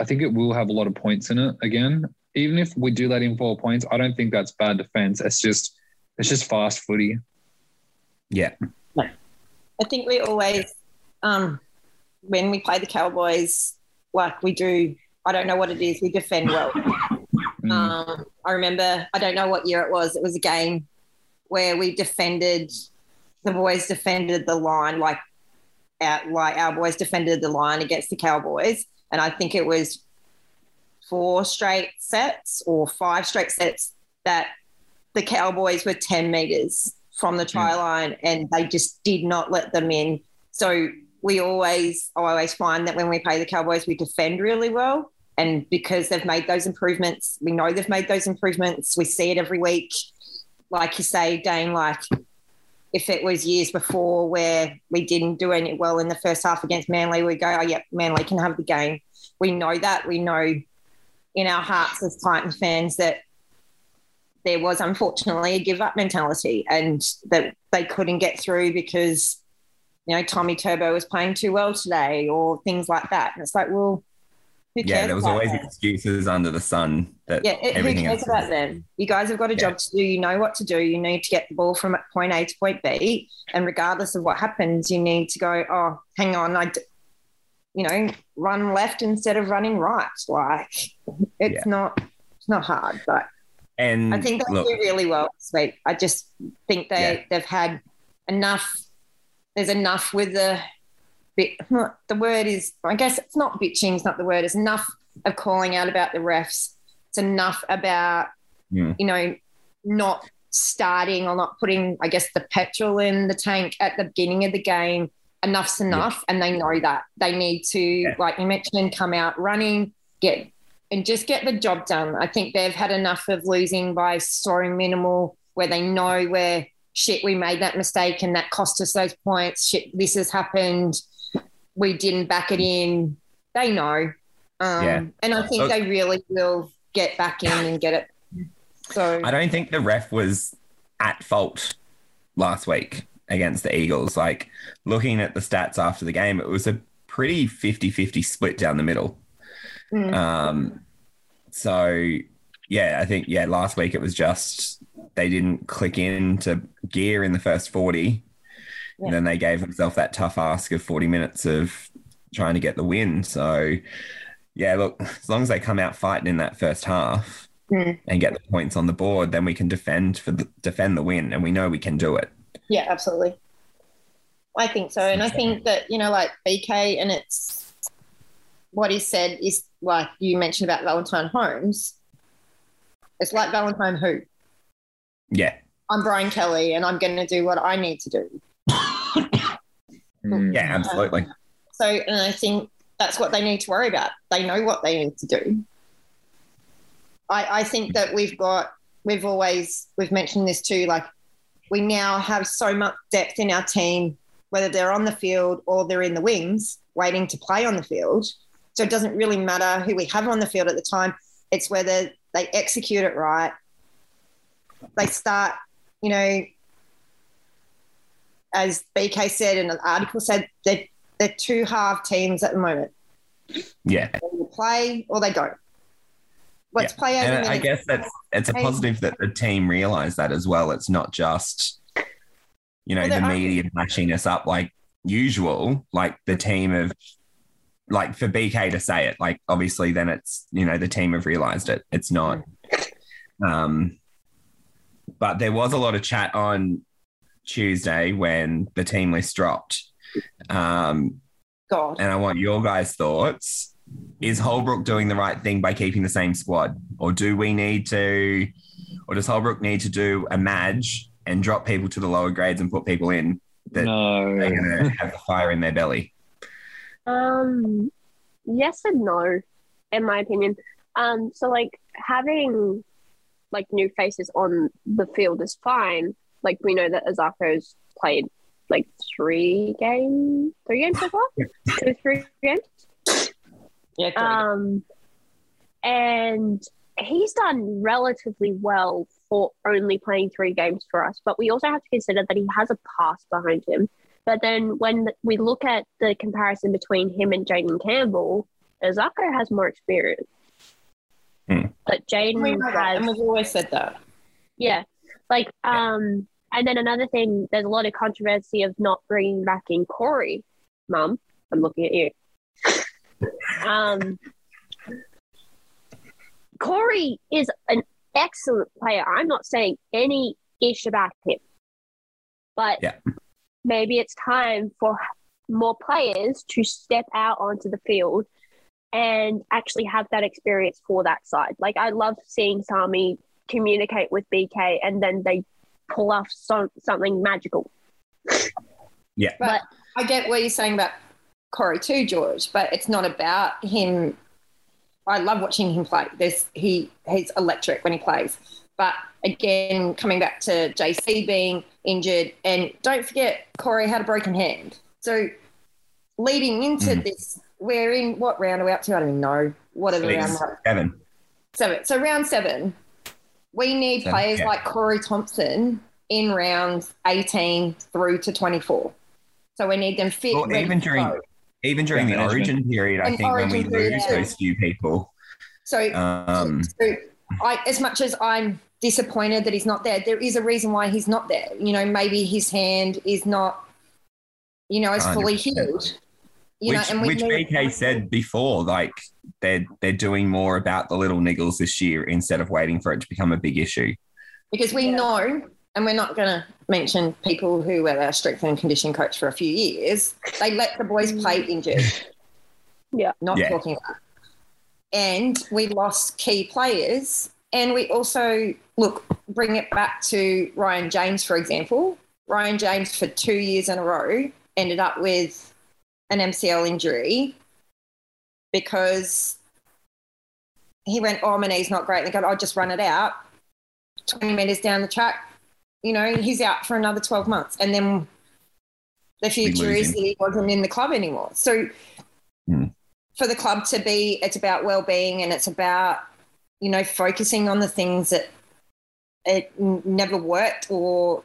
I think it will have a lot of points in it again. Even if we do let in four points, I don't think that's bad defense. It's just it's just fast footy. Yeah. No. I think we always, um, when we play the Cowboys, like we do, I don't know what it is, we defend well. Mm. Um, I remember, I don't know what year it was, it was a game where we defended, the boys defended the line, like our, like our boys defended the line against the Cowboys. And I think it was four straight sets or five straight sets that the Cowboys were ten metres from the try mm. line and they just did not let them in. So we always, I always find that when we play the Cowboys, we defend really well. And because they've made those improvements, we know they've made those improvements. We see it every week. Like you say, Dane, like if it was years before where we didn't do any well in the first half against Manly, we go, oh, yeah, Manly can have the game. We know that. We know in our hearts as Titan fans that there was unfortunately a give-up mentality and that they couldn't get through because, you know, Tommy Turbo was playing too well today or things like that. And it's like, well, who cares Yeah, there was about always them? Excuses under the sun. That yeah, it, who cares about them? You guys have got a yeah. job to do. You know what to do. You need to get the ball from point A to point B, and regardless of what happens, you need to go, oh, hang on, I, d-, you know, run left instead of running right. Like, it's yeah. not it's not hard, but and I think they look, do really well this week. I just think they, yeah. they've had enough. There's enough with the – Bit, the word is, I guess it's not bitching, it's not the word. It's enough of calling out about the refs. It's enough about, yeah. you know, not starting or not putting, I guess, the petrol in the tank at the beginning of the game. Enough's enough, yeah. and they know that. They need to, yeah. like you mentioned, come out running, get and just get the job done. I think they've had enough of losing by so minimal where they know where, shit, we made that mistake and that cost us those points. Shit, this has happened. We didn't back it in. They know. Um, yeah. And I think so, they really will get back in and get it. So I don't think the ref was at fault last week against the Eagles. Like, looking at the stats after the game, it was a pretty fifty-fifty split down the middle. Mm. Um, so, yeah, I think, yeah, last week it was just they didn't click into gear in the first forty. Yeah. And then they gave themselves that tough ask of forty minutes of trying to get the win. So, yeah, look, as long as they come out fighting in that first half mm. and get the points on the board, then we can defend for the, defend the win, and we know we can do it. Yeah, absolutely. I think so. And I think that, you know, like B K, and it's what he said is, like you mentioned about Valentine Holmes, it's like Valentine who? Yeah. I'm Brian Kelly, and I'm going to do what I need to do. mm, yeah, absolutely. Um, so, and I think that's what they need to worry about. They know what they need to do. I, I think that we've got, we've always, we've mentioned this too, like we now have so much depth in our team, whether they're on the field or they're in the wings waiting to play on the field. So it doesn't really matter who we have on the field at the time. It's whether they execute it right. They start, you know, as B K said in an article said, they're, they're two half teams at the moment. Yeah. They play or they don't. Let's yeah. play over and I guess that's it's a positive that the team realised that as well. It's not just, you know, well, the media bashing us up like usual, like the team of... Like for B K to say it, like obviously then it's, you know, the team have realised it. It's not. Um, but there was a lot of chat on Tuesday when the team list dropped. Um, God. And I want your guys' thoughts. Is Holbrook doing the right thing by keeping the same squad? Or do we need to, or does Holbrook need to do a madge and drop people to the lower grades and put people in that no. they're going to have the fire in their belly? Um, yes and no, in my opinion. Um, so like having like new faces on the field is fine. Like we know that Azarco's played like three games, three games so far, two, three games. Yeah. Um, and he's done relatively well for only playing three games for us. But we also have to consider that he has a pass behind him. But then when we look at the comparison between him and Jaden Campbell, Azarco has more experience. Mm. But Jaden has... And we've always said that. Yeah. Like, yeah. um, and then another thing, there's a lot of controversy of not bringing back in Corey. Mum, I'm looking at you. um, Corey is an excellent player. I'm not saying any ish about him. But... Yeah. Maybe it's time for more players to step out onto the field and actually have that experience for that side. Like, I love seeing Sami communicate with B K and then they pull off so- something magical. Yeah. But, but I get what you're saying about Corey too, George, but it's not about him. I love watching him play. There's, he, he's electric when he plays. But again, coming back to J C being injured, and don't forget Corey had a broken hand. So leading into mm. this, we're in what round are we up to? I don't even know. Whatever Six, round like. Seven. Seven. So round seven. We need seven, players yeah. like Corey Thompson in rounds eighteen through to twenty-four. So we need them fit. Well, even during even during yeah, the origin period, I think when we period, lose yeah. those few people. So, um, so I, as much as I'm disappointed that he's not there, there is a reason why he's not there. You know, maybe his hand is not, you know, as fully healed. You which know, and we which B K said before, like they're they're doing more about the little niggles this year instead of waiting for it to become a big issue. Because we yeah. know, and we're not going to mention people who were our strength and conditioning coach for a few years, they let the boys play injured. Yeah. Not yeah. talking about. And we lost key players. And we also, look, bring it back to Ryan James, for example. Ryan James for two years in a row ended up with an M C L injury because he went, oh, my knee's not great. And they go, I'll just run it out. twenty metres down the track, you know, he's out for another twelve months. And then the future is that he wasn't in the club anymore. So mm. for the club to be, it's about well-being and it's about, you know, focusing on the things that it never worked or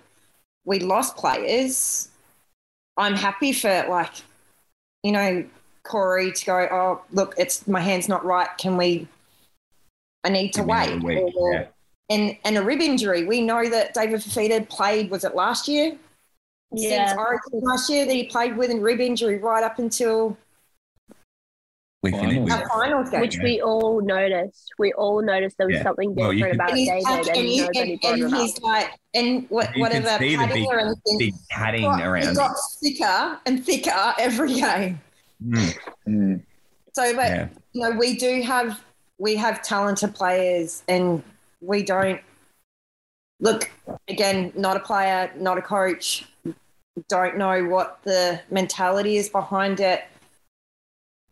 we lost players. I'm happy for, like, you know, Corey to go, oh, look, it's my hand's not right. Can we I need to wait. Or, yeah. And and a rib injury. We know that David Fifita played, was it last year? Yeah. Since Origin last year that he played with a rib injury right up until we finals. Our finals game. Which yeah. we all noticed. We all noticed there was yeah. something different well, about David. And, and, he, and, and he's like, and what, whatever, padding or anything. Big padding got, around. It got thicker and thicker every game. Mm. Mm. So, but, yeah. you know, we do have, we have talented players and we don't, look, again, not a player, not a coach, don't know what the mentality is behind it.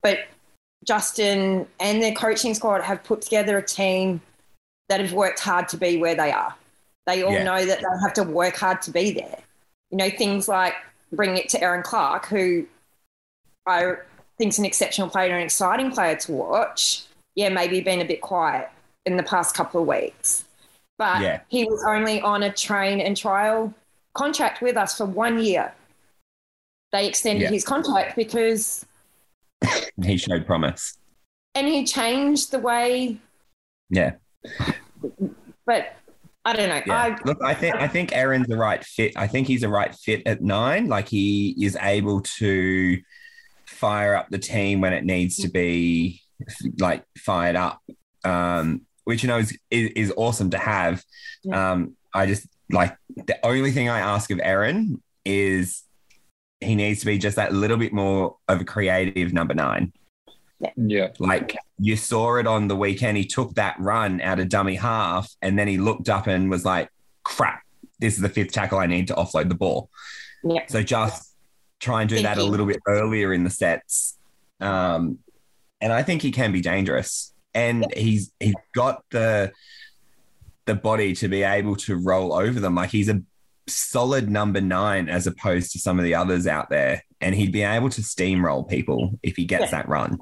But Justin and their coaching squad have put together a team that have worked hard to be where they are. They all yeah. know that they have to work hard to be there. You know, things like bringing it to Erin Clark, who I think is an exceptional player and an exciting player to watch. Yeah, maybe been a bit quiet in the past couple of weeks. But yeah. he was only on a train and trial contract with us for one year. They extended yeah. his contract because... he showed promise. And he changed the way... Yeah. But... I don't know. Yeah. I, Look, I think I think Aaron's the right fit. I think he's the right fit at nine. Like he is able to fire up the team when it needs to be, like fired up, um, which you know is is, is awesome to have. Yeah. Um, I just like the only thing I ask of Erin is he needs to be just that little bit more of a creative number nine. Yeah. yeah. Like you saw it on the weekend. He took that run out of dummy half and then he looked up and was like, crap, this is the fifth tackle. I need to offload the ball. Yeah. So just try and do Thank that you. a little bit earlier in the sets. Um, and I think he can be dangerous. And yeah. he's he's got the the body to be able to roll over them. Like he's a solid number nine as opposed to some of the others out there. And he'd be able to steamroll people if he gets yeah. that run.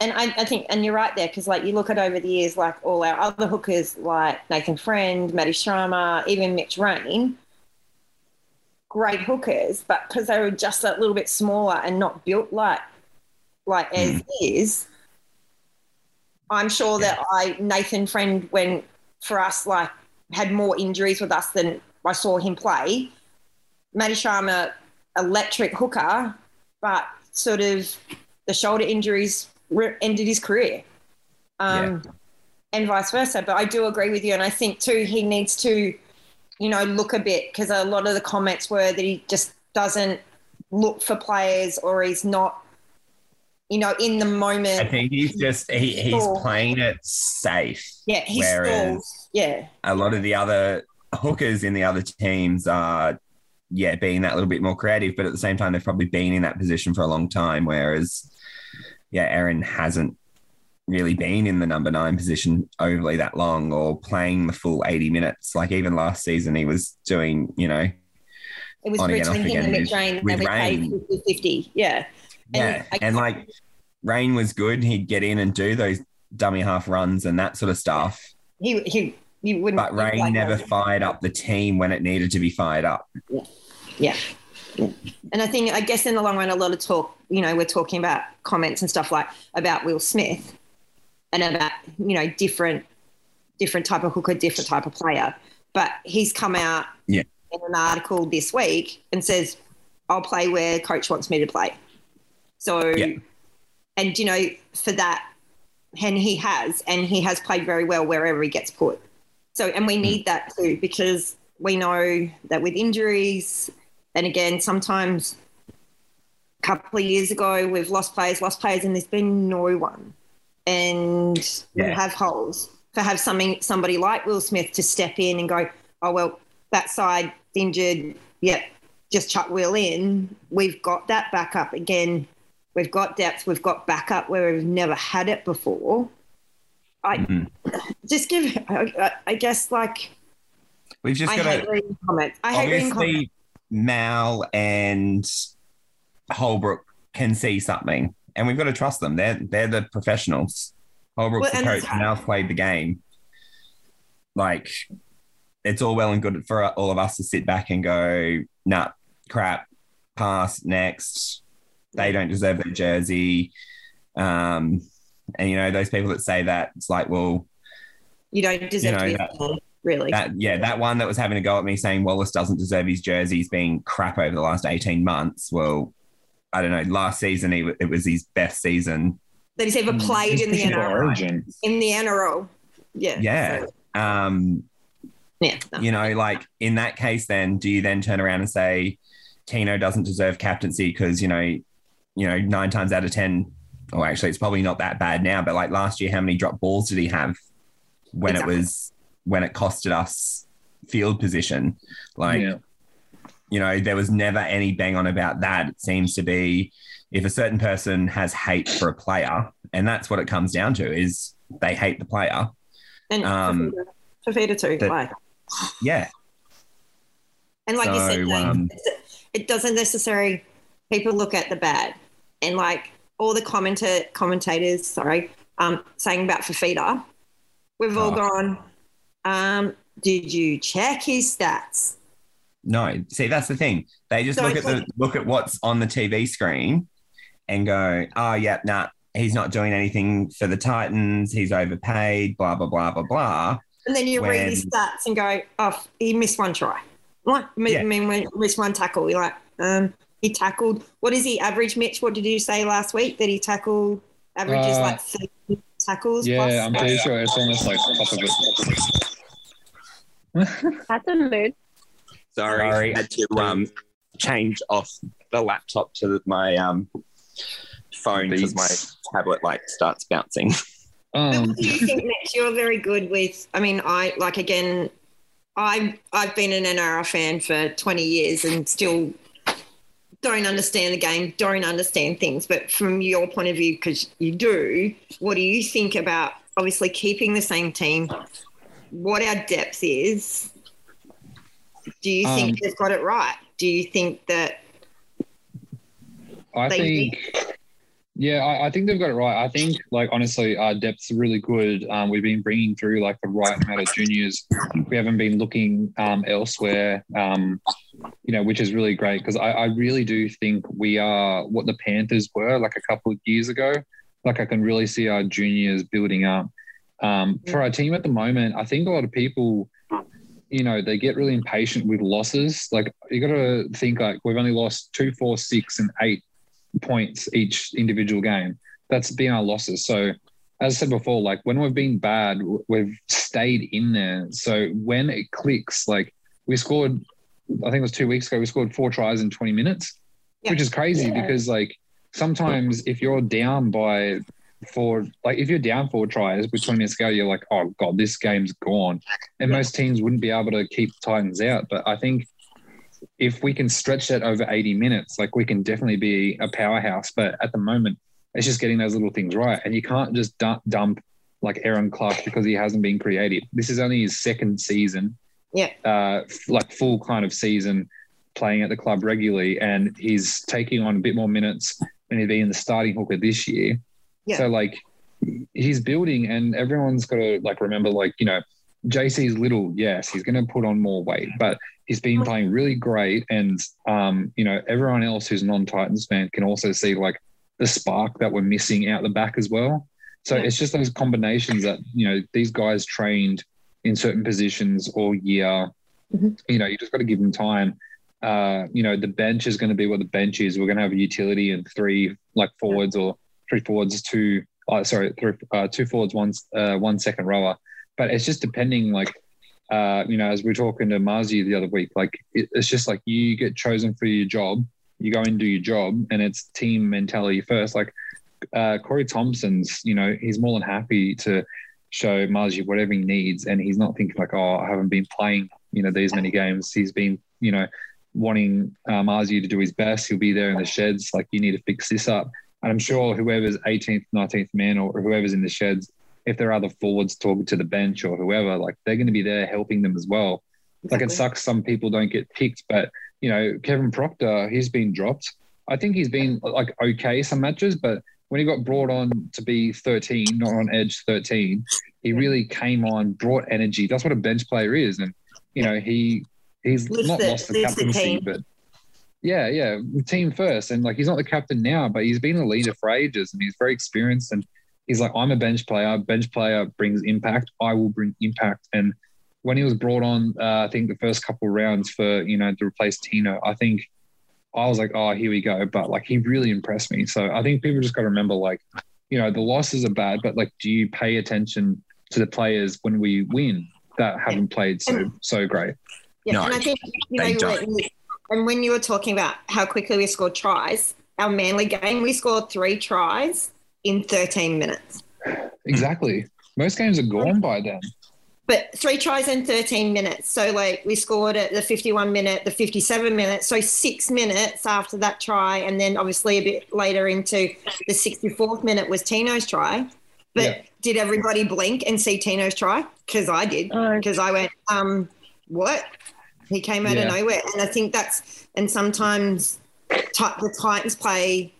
And I, I think, and you're right there, because, like, you look at over the years, like, all our other hookers, like Nathan Friend, Matty Sharma, even Mitch Rain, great hookers, but because they were just that little bit smaller and not built like like mm. as is, I'm sure yeah. that I Nathan Friend, when, for us, like, had more injuries with us than I saw him play. Matty Sharma, electric hooker, but sort of the shoulder injuries ended his career um, yeah. and vice versa. But I do agree with you. And I think too, he needs to, you know, look a bit, because a lot of the comments were that he just doesn't look for players or he's not, you know, in the moment. I think he's just, he, he's playing it safe. Yeah. He's still, yeah. a lot of the other hookers in the other teams are, yeah, being that little bit more creative, but at the same time, they've probably been in that position for a long time. Whereas, yeah, Erin hasn't really been in the number nine position overly that long or playing the full eighty minutes. Like even last season, he was doing, you know, it was on again, off again with, Rain, with Rain. fifty, yeah. Yeah, and, and like Rain was good. He'd get in and do those dummy half runs and that sort of stuff. He he, he wouldn't. But Rain like never that. fired up the team when it needed to be fired up. Yeah. Yeah. And I think, I guess in the long run, a lot of talk, you know, we're talking about comments and stuff like about Will Smith and about, you know, different, different type of hooker, different type of player. But he's come out yeah. in an article this week and says, I'll play where coach wants me to play. So, yeah. and, you know, for that, and he has, and he has played very well wherever he gets put. So, and we need that too, because we know that with injuries, and again, sometimes a couple of years ago, we've lost players, lost players, and there's been no one. And yeah. we have holes. To have something, somebody like Will Smith to step in and go, oh, well, that side's injured, yeah, just chuck Will in. We've got that backup again. We've got depth. We've got backup where we've never had it before. I mm-hmm. just give – I, I guess, like – We've just I got hate to, reading comments. I hate reading comments. Mal and Holbrook can see something, and we've got to trust them. They're they're the professionals. Holbrook's well, the coach. Mal's played the game. Like, it's all well and good for all of us to sit back and go, nah, crap, pass, next. They don't deserve their jersey. Um, and, you know, those people that say that, it's like, well, You don't deserve you know, to be that, involved, really. That, yeah, that one that was having a go at me saying Wallace doesn't deserve his jersey. He's been crap over the last eighteen months. Well, I don't know. Last season, he, it was his best season that he's ever played in the N R L. In the N R L. Yeah. Yeah. So. Um, yeah. No. You know, like in that case, then do you then turn around and say Tino doesn't deserve captaincy because, you know, you know, nine times out of ten, or actually it's probably not that bad now, but like last year, how many drop balls did he have when exactly. it was, when it costed us field position? Like, yeah. you know, there was never any bang on about that. It seems to be if a certain person has hate for a player, and that's what it comes down to, is they hate the player. And um, Fifita too. The, like. Yeah. And like so, you said, like, um, it doesn't necessarily – people look at the bad. And like all the commenta- commentators, sorry, um, saying about Fifita, we've all oh. gone, um, did you check his stats? No, see, that's the thing. They just Don't look at the look at what's on the T V screen and go, oh, yeah, nah, he's not doing anything for the Titans. He's overpaid, blah, blah, blah, blah, blah. And then you when... read his stats and go, oh, he missed one try. What? I mean, yeah. missed one tackle. You're like, um, he tackled. What is he average, Mitch? What did you say last week that he tackled? Average is uh, like thirty tackles. Yeah, plus I'm pretty sure it's almost like top of it. That's a mood. Sorry, Sorry, I had to um, change off the laptop to my um, phone because my tablet like starts bouncing. Um. What do you think, Mitch? You're very good with. I mean, I like again. I've I've been an N R L fan for twenty years and still don't understand the game. Don't understand things. But from your point of view, because you do, what do you think about obviously keeping the same team? What our depth is. Do you think um, they've got it right? Do you think that I think did? Yeah, I, I think they've got it right. I think, like, honestly, our depth's really good. Um, we've been bringing through, like, the right amount of juniors. We haven't been looking um, elsewhere, um, you know, which is really great because I, I really do think we are what the Panthers were, like, a couple of years ago. Like, I can really see our juniors building up. Um, for our team at the moment, I think a lot of people – you know, they get really impatient with losses. Like, you got to think, like, we've only lost two, four, six, and eight points each individual game. That's been our losses. So, as I said before, like, when we've been bad, we've stayed in there. So, when it clicks, like, we scored, I think it was two weeks ago, we scored four tries in twenty minutes, yeah. which is crazy yeah. because, like, sometimes if you're down by for like if you're down four tries with twenty minutes ago, you're like, oh god, this game's gone. And yeah. most teams wouldn't be able to keep Titans out. But I think if we can stretch that over eighty minutes, like we can definitely be a powerhouse. But at the moment, it's just getting those little things right. And you can't just dump, dump like Erin Clark because he hasn't been creative. This is only his second season, yeah, uh, like full kind of season playing at the club regularly, and he's taking on a bit more minutes and he'd be in the starting hooker this year. Yeah. So, like, he's building and everyone's got to, like, remember, like, you know, J C's little, yes, he's going to put on more weight, but he's been playing really great. And, um, you know, everyone else who's non-Titans fan can also see, like, the spark that we're missing out the back as well. So yeah. it's just those combinations that, you know, these guys trained in certain positions all year. Mm-hmm. You know, you just got to give them time. Uh, you know, the bench is going to be what the bench is. We're going to have a utility and three, like, forwards or three forwards, two, oh, sorry, three, uh, two forwards, one, uh, one second rower. But it's just depending, like, uh, you know, as we were talking to Marzi the other week, like, it, it's just like you get chosen for your job, you go and do your job, and it's team mentality first. Like, uh, Corey Thompson's, you know, he's more than happy to show Marzi whatever he needs, and he's not thinking, like, oh, I haven't been playing, you know, these many games. He's been, you know, wanting uh, Marzi to do his best. He'll be there in the sheds, like, you need to fix this up. And I'm sure whoever's eighteenth, nineteenth man or whoever's in the sheds, if there are other forwards talking to the bench or whoever, like, they're going to be there helping them as well. Exactly. Like, it sucks some people don't get picked, but, you know, Kevin Proctor, he's been dropped. I think he's been, like, okay some matches, but when he got brought on to be thirteen, not on edge thirteen, he really came on, brought energy. That's what a bench player is. And, you know, he he's Lift not the, lost the captaincy, but... Yeah, yeah, team first. And, like, he's not the captain now, but he's been a leader for ages and he's very experienced and He's like, I'm a bench player. Bench player brings impact. I will bring impact. And when he was brought on, uh, I think the first couple of rounds for, you know, to replace Tino, I think I was like, oh, here we go. But like, he really impressed me. So I think people just got to remember, like, you know, the losses are bad, but like, do you pay attention to the players when we win that haven't played so, so great? Yeah. No, and I think, you know, when, and when you were talking about how quickly we scored tries, our Manly game, we scored three tries in thirteen minutes. Exactly. Most games are gone by then. But three tries in thirteen minutes. So, like, we scored at the fifty-one minute, the fifty-seven minute. So six minutes after that try, and then obviously a bit later into the sixty-fourth minute was Tino's try. But yeah. Did everybody blink and see Tino's try? Because I did. Because oh. I went, um, what? He came out yeah. of nowhere. And I think that's – and sometimes t- the Titans play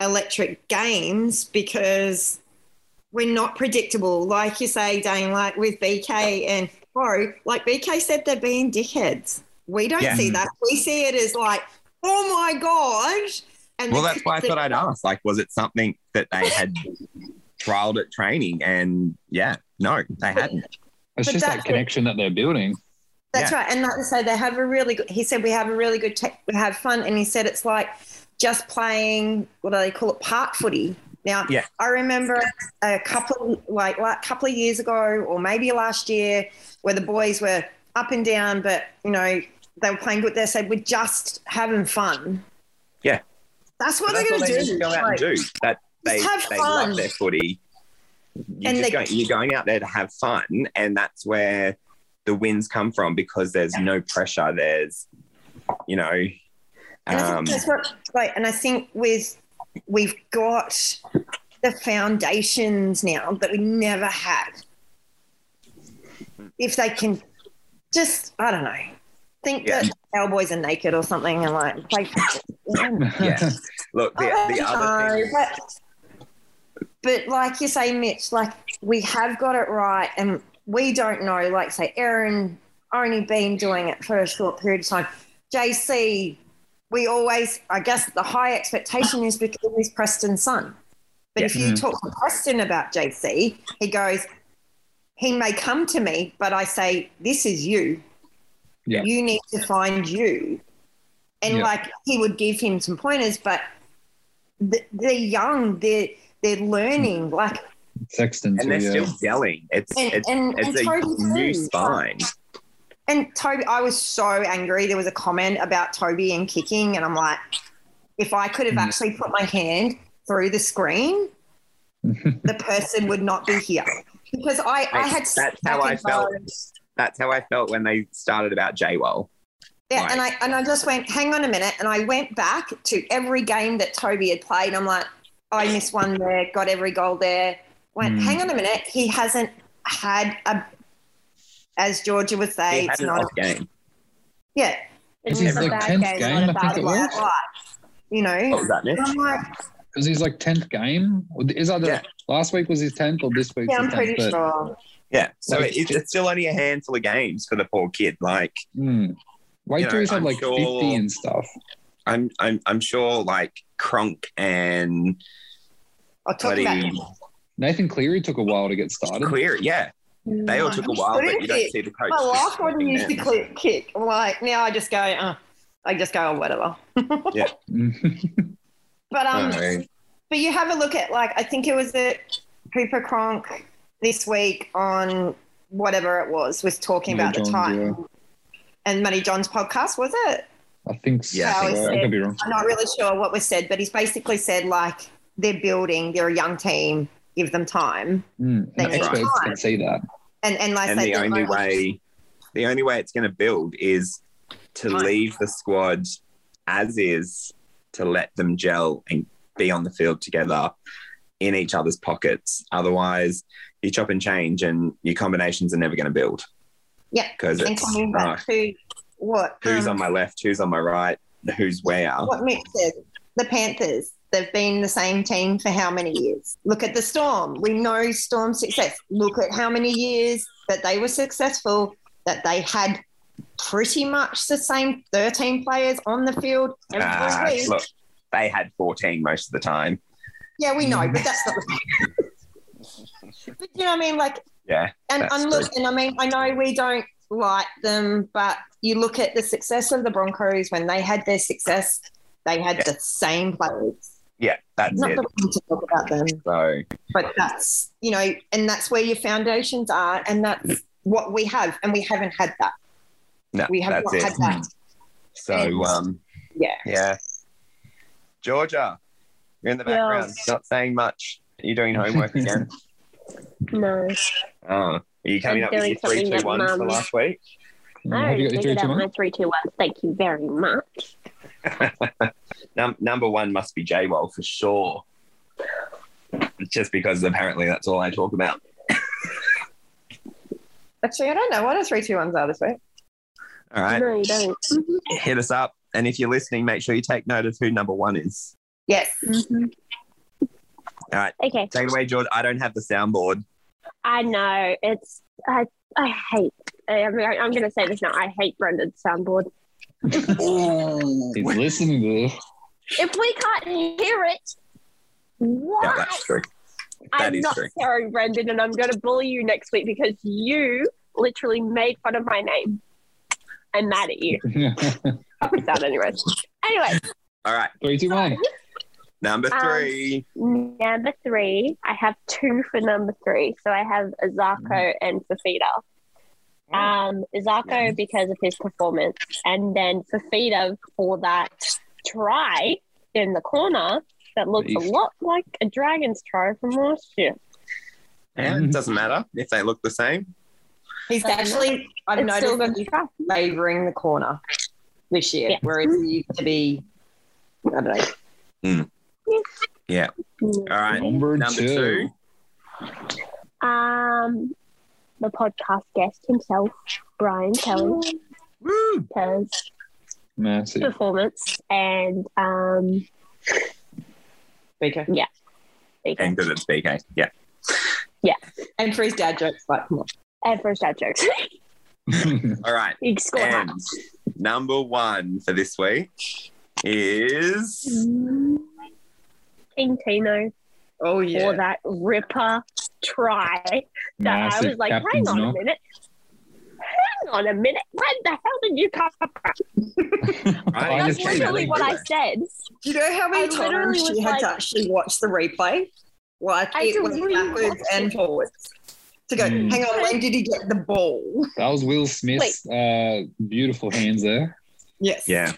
electric games because – we're not predictable. Like you say, Dane, like with B K and Bo, like B K said, they're being dickheads. We don't yeah. see that. We see it as like, oh, my gosh. And well, that's why I thought I'd ask. Like, was it something that they had trialed at training? And, yeah, no, they hadn't. It's but just that connection that they're building. That's yeah. right. And like I say, they have a really good – he said we have a really good te- – we have fun. And he said it's like just playing, what do they call it, park footy. Now, yeah. I remember a couple like, like couple of years ago or maybe last year where the boys were up and down, but, you know, they were playing good. They said, we're just having fun. Yeah. That's what but they're going to do. Go out like, and do. That, they have they fun. Love their footy. You're, and they, going, you're going out there to have fun, and that's where the wins come from because there's yeah. no pressure. There's, you know. Um, and, I think that's what, like, and I think with... we've got the foundations now that we never had. If they can just, I don't know, think yeah. that Cowboys are naked or something and like play. yeah. Look, the, oh, the other no, thing. But, but like you say, Mitch, like we have got it right and we don't know, like say Erin only been doing it for a short period of time. J C, we always, I guess the high expectation is because he's Preston's son. But yeah. if you mm-hmm. talk to Preston about J C, he goes, he may come to me, but I say, this is you. Yeah. You need to find you. And, yeah. like, he would give him some pointers, but th- they're young, they're, they're learning. Like, Sexton, and they're yeah. still yelling. It's, and, it's, and, it's and a Toby new too. Spine. And Toby, I was so angry. There was a comment about Toby and kicking, and I'm like, if I could have actually put my hand through the screen, the person would not be here. Because I, I had – That's how I felt. That's how I felt when they started about J-Well. Yeah, like, and, I, and I just went, hang on a minute, and I went back to every game that Toby had played. I'm like, I missed one there, got every goal there. Went, hang on a minute, he hasn't had a – as Georgia would say, it's not a game. Yeah. It's just a bad game, not a bad life. You know? What was that, Nick? Because he's like tenth game. Is either yeah. last week was his tenth or this week? Yeah, I'm pretty tenth, sure. Yeah. So like, it, it's still only a handful of games for the poor kid. Like, mm. wait till he's had like sure, fifty and stuff. I'm, I'm, I'm sure like Cronk and I'll talk about Nathan Cleary took a while to get started. Cleary, yeah. They no, all took a while, but you don't kick. See the coach. My life wouldn't use the clip kick. Like now, I just go. Uh, I just go, oh, whatever. yeah. but um, no. but you have a look at like I think it was the Cooper Cronk this week on whatever it was was talking Money about John, the Titans yeah. and Money John's podcast. Was it? I think so. Yeah, I think so said, I could be wrong. I'm not really sure what was said, but he's basically said like they're building. They're a young team. Give them time. Mm, they need experts time. Can see that. And and, like and the only moment. way, the only way it's going to build is to time. Leave the squad as is, to let them gel and be on the field together, in each other's pockets. Otherwise, you chop and change, and your combinations are never going to build. Yeah, because it's uh, who, what who's um, on my left, who's on my right, who's where. What Mitch said, the Panthers. They've been the same team for how many years? Look at the Storm. We know Storm's success. Look at how many years that they were successful, that they had pretty much the same thirteen players on the field every uh, week. Look, they had fourteen most of the time. Yeah, we know, but that's not the But you know what I mean? Like, yeah. And, and look, and I mean, I know we don't like them, but you look at the success of the Broncos. When they had their success, they had yeah. the same players. Yeah, that's not it. Not the one to talk about them. So, but that's, you know, and that's where your foundations are, and that's what we have, and we haven't had that. No, we have not it. had that. So, and, um, yeah. Yeah. Georgia, you're in the background. Yeah. Not saying much. Are you doing homework again? No. Oh, are you coming I'm up with your three, two, ones for last week? No, I already figured out my three, two, ones. Thank you very much. Num- number one must be J-Wall for sure. Just because apparently that's all I talk about. Actually, I don't know what a three, two, ones are this week. All right. No, you don't. Mm-hmm. Hit us up. And if you're listening, make sure you take note of who number one is. Yes. Mm-hmm. All right. Okay. Take it away, George. I don't have the soundboard. I know. It's I I hate I, I'm, I'm going to say this now. I hate Brendan's soundboard. Oh, he's listening to this. If we can't hear it, what? Yeah, that's true. That I'm is not true. Sorry, Brendan, and I'm going to bully you next week because you literally made fun of my name. I'm mad at you. I'll put that anyway. Anyway. All right. Three, two, one. Number three. Um, number three. I have two for number three. So I have Azarco mm. and Fifita. Um, Isaako yes. because of his performance, and then Fifita for that try in the corner that looks Eesh. a lot like a Dragons try from last year. And it doesn't matter if they look the same. He's um, actually, I've noticed that he's favouring the corner this year, yeah. whereas he used to be, I don't know. Mm. Yeah. yeah. All right. Number, Number two. two. Um... the podcast guest himself, Brian Kelly. Woo! Massive performance and um, B K. Yeah. B K. And because it's B K. Yeah. Yeah. And for his dad jokes, like, come on. And for his dad jokes. All right. And number one for this week is King Tino. Oh, yeah. Or that ripper try that Massive I was like, hang on knock. a minute. Hang on a minute. When the hell did you come up? That's literally what I said. Do you know how many I times she had like, to actually watch the replay? Like, I it was backwards and forwards. To go, mm. hang on, when did he get the ball? That was Will Smith's uh, beautiful hands there. Yes. Yeah.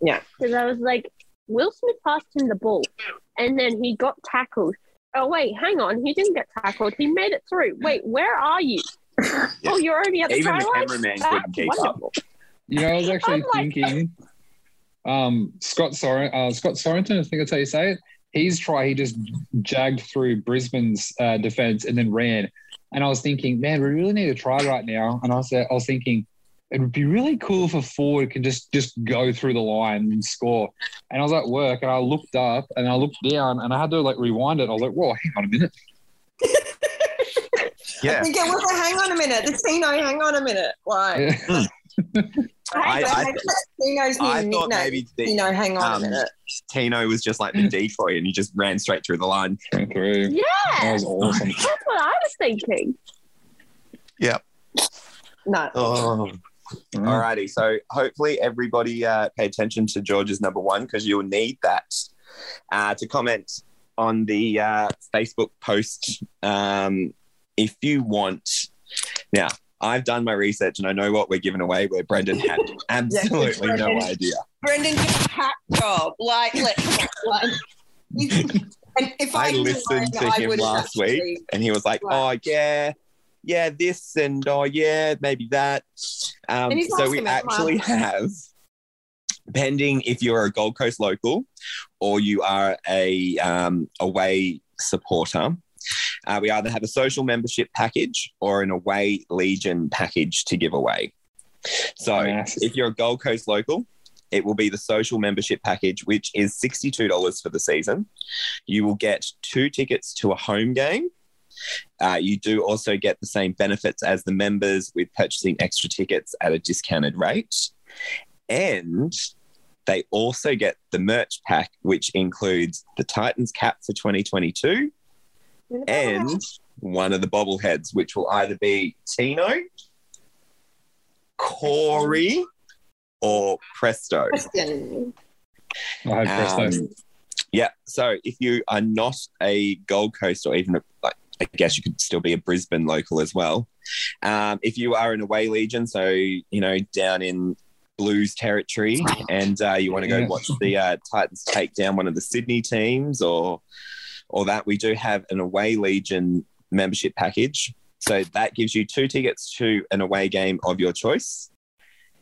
Yeah. Because I was like, Will Smith passed him the ball. And then he got tackled. Oh, wait, hang on. He didn't get tackled. He made it through. Wait, where are you? Yeah. Oh, you're already at the Even the cameraman couldn't keep up. You know, I was actually like, thinking um, Scott Sorren- uh, Scott Sorensen, I think that's how you say it. His try, he just jagged through Brisbane's uh, defence and then ran. And I was thinking, man, we really need a try right now. And I was, I was thinking, it would be really cool if a forward can just, just go through the line and score. And I was at work and I looked up and I looked down and I had to like rewind it. I was like, whoa, hang on a minute. yeah. I think it was a hang on a minute. The Tino, hang on a minute. Like, I, I, Tino's new I nickname. Thought maybe the, Tino, hang on um, a minute. Tino was just like the decoy and he just ran straight through the line. Through. Yeah. That was awesome. That's what I was thinking. Yep. No. Oh. Mm. All righty. So hopefully everybody uh, pay attention to George's number one because you'll need that uh, to comment on the uh, Facebook post um, if you want. Now, I've done my research and I know what we're giving away where Brendan had absolutely yes, Brendan, no idea. Brendan did a hat job. Like, let's and if I, I listened to I him last actually, week and he was like, like oh, yeah. yeah, this and, oh, yeah, maybe that. Um, so we actually have, pending if you're a Gold Coast local or you are a um, away supporter, uh, we either have a social membership package or an away legion package to give away. So yes. if you're a Gold Coast local, it will be the social membership package, which is sixty-two dollars for the season. You will get two tickets to a home game. Uh, you do also get the same benefits as the members with purchasing extra tickets at a discounted rate. And they also get the merch pack, which includes the Titans cap for twenty twenty-two and one of the bobbleheads, which will either be Tino, Corey, or Presto. Preston. I hope Presto. Um, yeah, so if you are not a Gold Coast or even, a, like, I guess you could still be a Brisbane local as well. Um, if you are an away legion, so, you know, down in Blues territory and uh, you want to go yeah. watch the uh, Titans take down one of the Sydney teams or or that, we do have an away legion membership package. So that gives you two tickets to an away game of your choice.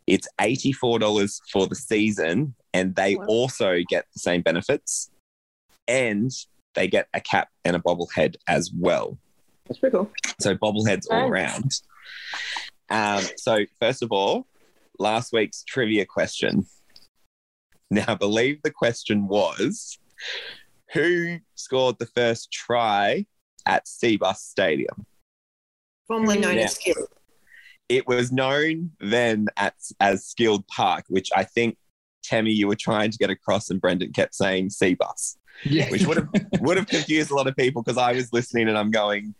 It's eighty-four dollars for the season, and they wow. also get the same benefits, and they get a cap and a bobblehead as well. That's pretty cool. So bobbleheads nice. all around. Um, so first of all, last week's trivia question. Now, I believe the question was, who scored the first try at Seabus Stadium? Formerly known now, as Skilled. It was known then as, as Skilled Park, which I think, Tammy, you were trying to get across and Brendan kept saying Seabus, yeah. which would have would have confused a lot of people because I was listening and I'm going,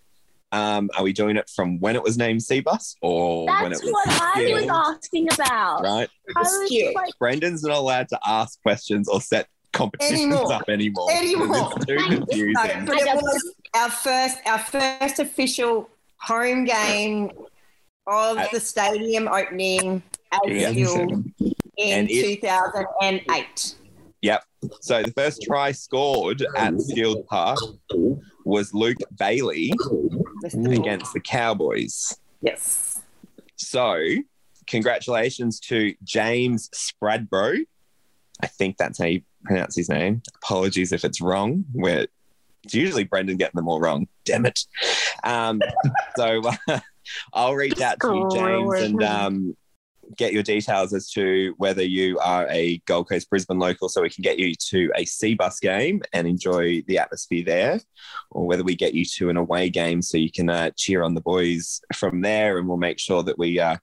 um, are we doing it from when it was named Seabus or That's when it was That's what Skilled? I was asking about. Right? I was like, Brendan's not allowed to ask questions or set competitions anymore. up anymore. Anymore. It's too confusing. No, but it was our first, our first official home game of At, the stadium opening as yeah. Skilled in two thousand eight. Yep. So the first try scored at Skilled Park was Luke Bailey against the Cowboys. Yes. So congratulations to James Spradbro. I think that's how you pronounce his name. Apologies if it's wrong. We're, it's usually Brendan getting them all wrong. Damn it. Um, so uh, I'll reach out to you, James, and um, get your details as to whether you are a Gold Coast Brisbane local so we can get you to a Seabus game and enjoy the atmosphere there, or whether we get you to an away game so you can uh, cheer on the boys from there, and we'll make sure that we uh,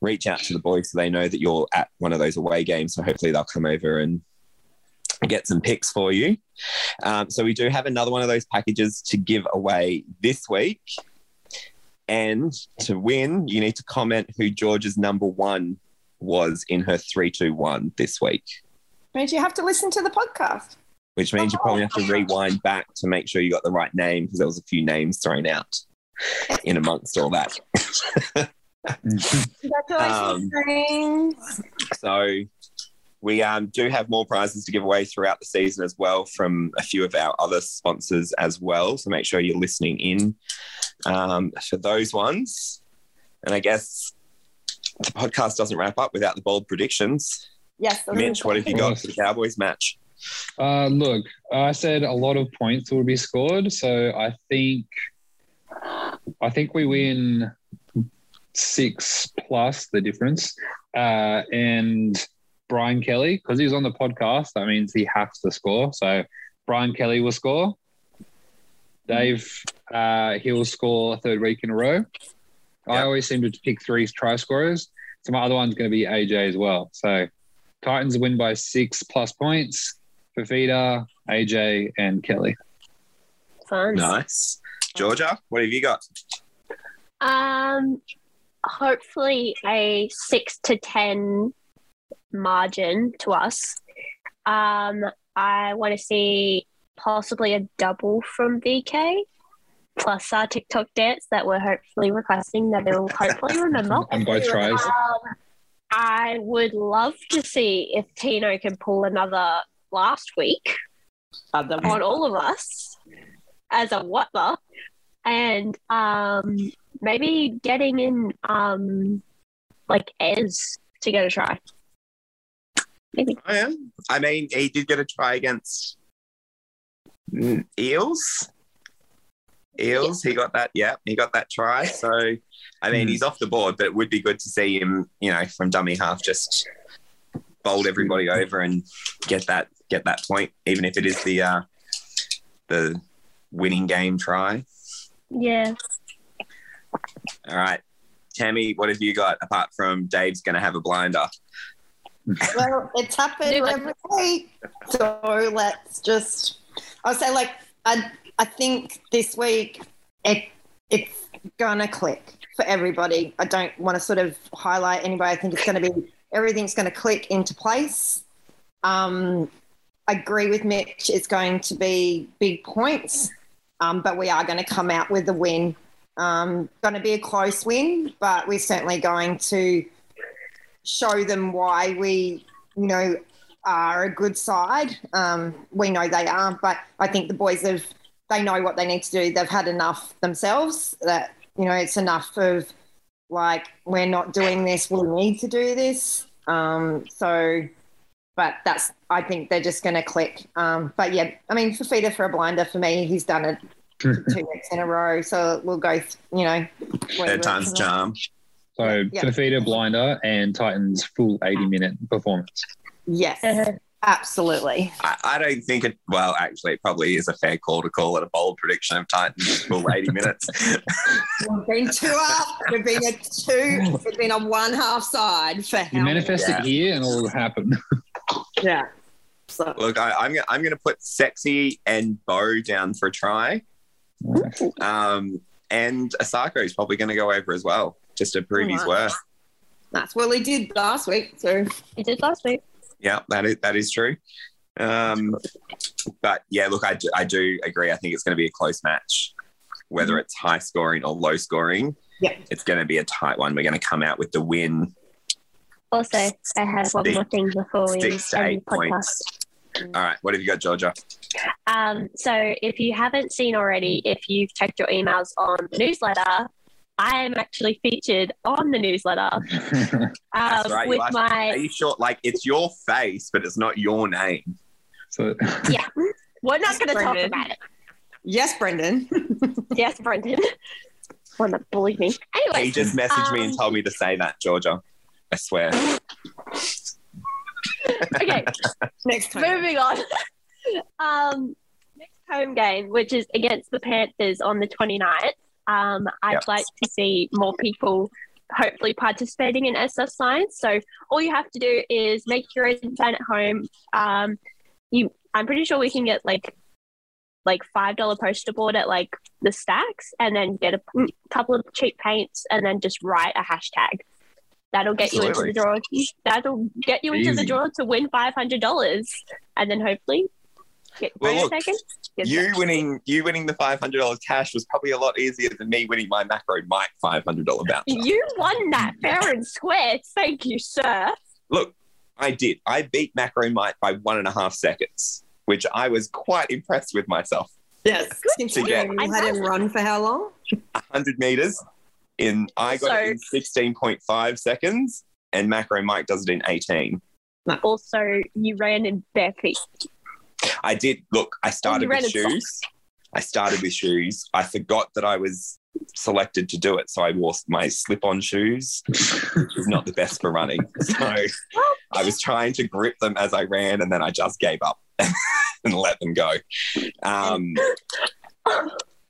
reach out to the boys so they know that you're at one of those away games. So hopefully they'll come over and get some picks for you. Um, so we do have another one of those packages to give away this week. And to win, you need to comment who George's number one was in her three two one this week. Means you have to listen to the podcast. Which means oh, you probably have to rewind back to make sure you got the right name, because there was a few names thrown out in amongst all that. Congratulations, um, So we um, do have more prizes to give away throughout the season as well from a few of our other sponsors as well. So make sure you're listening in. Um, for those ones, and I guess the podcast doesn't wrap up without the bold predictions. Yes, Mitch, what have you got for the Cowboys match? Uh, look, I said a lot of points will be scored, so I think I think we win six plus the difference. Uh, and Brian Kelly, because he's on the podcast, that means he has to score. So Brian Kelly will score. Dave, uh, he'll score a third week in a row. Yep. I always seem to pick three try scorers. So my other one's going to be A J as well. So Titans win by six plus points for Fifita, A J, and Kelly. Nice. Georgia, what have you got? Um, hopefully a six to ten margin to us. Um, I want to see possibly a double from V K, plus our TikTok dance that we're hopefully requesting that they'll hopefully remember. And both tries. Um, I would love to see if Tino can pull another last week on all of us as a whopper, and um, maybe getting in um, like Ez to get a try. Maybe. I am. I mean, he did get a try against Eels, Eels. Yeah. He got that. Yeah, he got that try. So, I mean, mm. he's off the board, but it would be good to see him, you know, from dummy half, just bowl everybody over and get that get that point, even if it is the uh, the winning game try. Yeah. All right, Tammy, what have you got apart from Dave's going to have a blinder? Well, it's happened every week, so let's just. I'll say, like, I I think this week it, it's gonna click for everybody. I don't want to sort of highlight anybody. I think it's going to be everything's going to click into place. Um, I agree with Mitch. It's going to be big points, um, but we are going to come out with a win. Um, going to be a close win, but we're certainly going to show them why we, you know, are a good side. Um, we know they are, but I think the boys have, they know what they need to do. They've had enough themselves that, you know, it's enough of like, we're not doing this, we need to do this. Um, so, but that's, I think they're just going to click. Um, but yeah, I mean, Fifita for a blinder for me, he's done it two weeks in a row. So we'll go, th- you know. Third time's charm. So yep. Fifita blinder and Titans full eighty minute performance. Yes, absolutely. I, I don't think it, well, actually, it probably is a fair call to call it a bold prediction of Titans full eighty minutes. We've been two up. We've been a two. We've been a one half side for how You manifest it yeah. here and it'll happen. Yeah. So. Look, I, I'm, I'm going to put Sexy and Bo down for a try. Um, and Isaako is probably going to go over as well, just to prove oh, his nice. worth. That's well, he did last week. So he did last week. Yeah, that is that is true. Um, but yeah, look, I do, I do agree. I think it's going to be a close match, whether it's high scoring or low scoring. Yeah, it's going to be a tight one. We're going to come out with the win. Also, I had one six, more thing before we end the podcast. All right, what have you got, Georgia? Um, so if you haven't seen already, if you've checked your emails on the newsletter, I am actually featured on the newsletter. Um, That's right. With my... Are you sure? Like, it's your face, but it's not your name. So... Yeah, we're not going to talk about it. Yes, Brendan. yes, Brendan. One that bullied me. Anyway, he just messaged um... me and told me to say that, Georgia. I swear. Okay, next time. Moving on. um, next home game, which is against the Panthers on the twenty-ninth. Um, I'd yep. like to see more people hopefully participating in S S Science. So all you have to do is make your own sign at home. Um, you, I'm pretty sure we can get like like five dollars poster board at like the Stacks, and then get a couple of cheap paints, and then just write a hashtag. That'll get Absolutely. you into the draw. That'll get you Easy. into the draw to win five hundred dollars, and then hopefully. Get, well, wait look, a second. Get you that. winning, you winning the five hundred dollars cash was probably a lot easier than me winning my Macro Mike five hundred dollars voucher. You won that fair and square. Thank you, sir. Look, I did. I beat Macro Mike by one and a half seconds, which I was quite impressed with myself. Yes, good to get. You had him run for how long? one hundred meters. In I got so, it in sixteen point five seconds, and Macro Mike does it in eighteen. Also, you ran in bare feet. I did. Look, I started with shoes. Socks. I started with shoes. I forgot that I was selected to do it, so I wore my slip-on shoes, which is not the best for running. So I was trying to grip them as I ran, and then I just gave up and let them go. Um,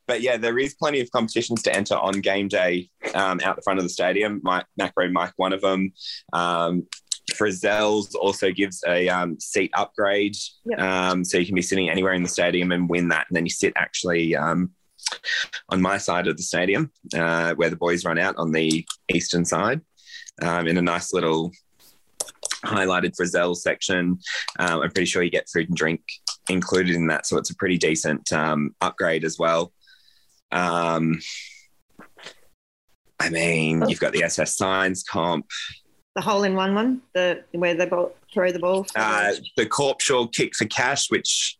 but, yeah, there is plenty of competitions to enter on game day um, out the front of the stadium. Mike, Macro Mike, one of them. Um Frizzell's also gives a um, seat upgrade, yep. um, so you can be sitting anywhere in the stadium and win that, and then you sit actually um, on my side of the stadium uh, where the boys run out on the eastern side um, in a nice little highlighted Frizzell section. Um, I'm pretty sure you get food and drink included in that, so it's a pretty decent um, upgrade as well. Um, I mean, you've got the S S Science comp. The hole-in-one one, the where they ball, throw the ball. Uh, the Corpshaw kick for cash, which